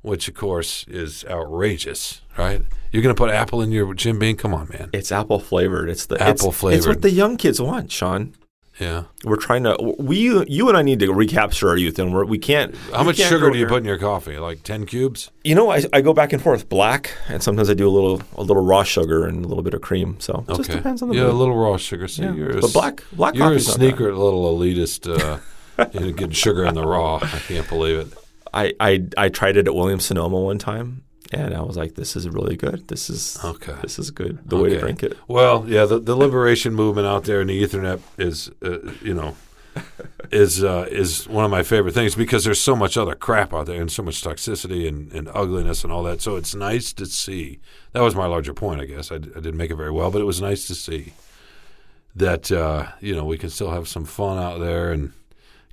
which of course is outrageous, right? You're going to put apple in your Jim Beam? Come on, man. It's apple flavored. It's what the young kids want, Sean. Yeah. We're trying to – you and I need to recapture our youth, and we can't – how much sugar do you put in your coffee? Like 10 cubes? You know, I go back and forth. Black, and sometimes I do a little raw sugar and a little bit of cream. So it just depends on the – yeah, mood. A little raw sugar. So yeah. But black you're coffee's a sneaker, a little elitist. You get sugar in the raw. I can't believe it. I tried it at Williams-Sonoma one time. And I was like, this is really good. This is good, the way to drink it. Well, yeah, the liberation movement out there in the Ethernet is one of my favorite things because there's so much other crap out there and so much toxicity and ugliness and all that. So it's nice to see. That was my larger point, I guess. I didn't make it very well, but it was nice to see that, you know, we can still have some fun out there and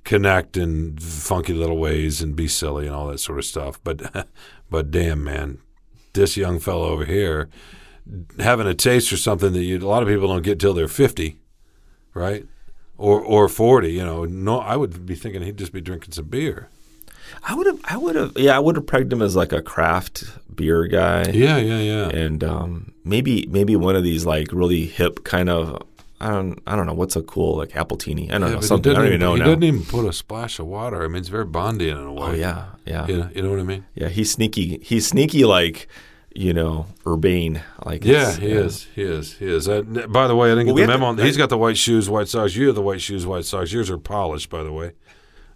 connect in funky little ways and be silly and all that sort of stuff. But damn, man, this young fellow over here having a taste for something that a lot of people don't get till they're 50, right? Or 40, you know. No, I would be thinking he'd just be drinking some beer. I would have pegged him as like a craft beer guy. Yeah. And maybe one of these like really hip kind of I don't know what's a cool like Appletini. I don't know something. I don't even know now. He doesn't even put a splash of water. I mean, it's very Bondi in a way. Oh yeah. You know what I mean? Yeah, he's sneaky like, you know, urbane like. Yeah, he is. By the way, I didn't get the memo. He's got the white shoes, white socks. You have the white shoes, white socks. Yours are polished, by the way.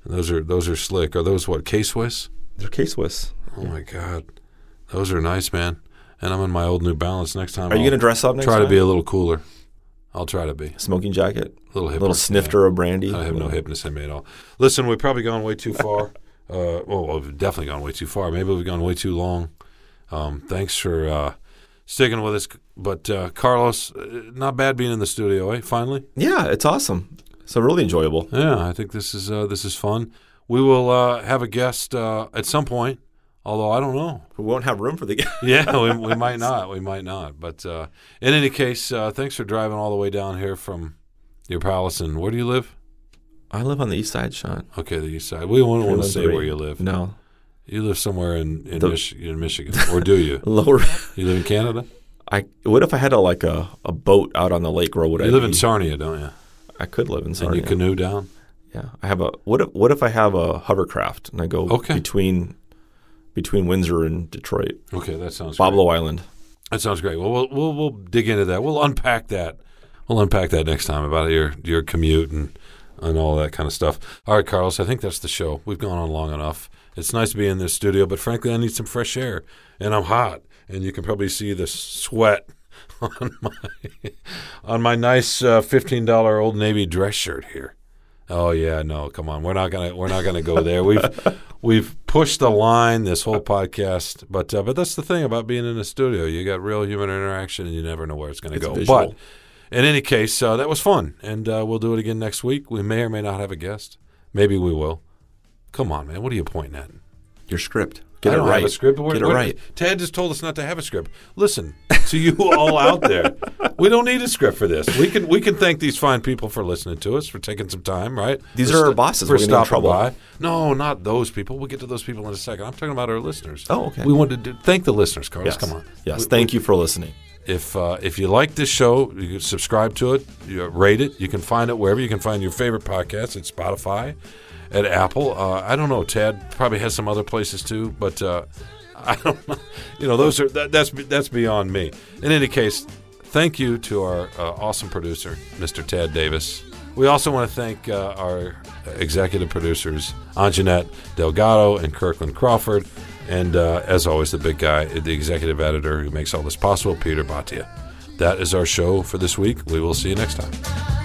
And those are slick. Are those what, K-Swiss? They're K-Swiss. Oh yeah. My God, those are nice, man. And I'm in my old New Balance next time. Are you going to dress up next time? Try to be a little cooler. I'll try to be. Smoking jacket. A little snifter of brandy. I have no hipness in me at all. Listen, we've probably gone way too far. We've definitely gone way too far. Maybe we've gone way too long. Thanks for sticking with us. But, Carlos, not bad being in the studio, eh, finally? Yeah, it's awesome. So really enjoyable. Yeah, I think this is fun. We will have a guest at some point, although I don't know. We won't have room for the guest. Yeah, we might not. We might not. But in any case, thanks for driving all the way down here from your palace. And where do you live? I live on the east side, Sean. Okay, the east side. We won't want to say where you live. No. You live somewhere in Michigan, or do you? Lower. You live in Canada? What if I had a boat out on the lake? Where would I live in Sarnia, don't you? I could live in Sarnia. And you canoe down? Yeah. I have what if I have a hovercraft and I go between Windsor and Detroit. Okay, that sounds great. Boblo Island. That sounds great. Well, we'll dig into that. We'll unpack that. We'll unpack that next time about your commute and all that kind of stuff. All right, Carlos, I think that's the show. We've gone on long enough. It's nice to be in this studio, but frankly, I need some fresh air, and I'm hot, and you can probably see the sweat on my nice $15 Old Navy dress shirt here. Oh yeah, no, come on. We're not gonna go there. We've pushed the line this whole podcast, but that's the thing about being in a studio. You got real human interaction, and you never know where it's gonna go. Visual. But in any case, that was fun, and we'll do it again next week. We may or may not have a guest. Maybe we will. Come on, man. What are you pointing at? Your script. I don't have a script. Get it right. Tad just told us not to have a script. Listen, to you all out there, we don't need a script for this. We can thank these fine people for listening to us, for taking some time, right? These are our bosses. We're in trouble. By. No, not those people. We'll get to those people in a second. I'm talking about our listeners. Oh, okay. We want to thank the listeners, Carlos. Yes. Come on. Yes, thank you for listening. If you like this show, you can subscribe to it, you rate it. You can find it wherever you can find your favorite podcasts, at Spotify, at Apple. I don't know, Tad probably has some other places too, but I don't know. You know, those are that's beyond me. In any case, thank you to our awesome producer, Mr. Tad Davis. We also want to thank our executive producers, Anjanette Delgado and Kirkland Crawford. And as always, the big guy, the executive editor who makes all this possible, Peter Bhatia. That is our show for this week. We will see you next time.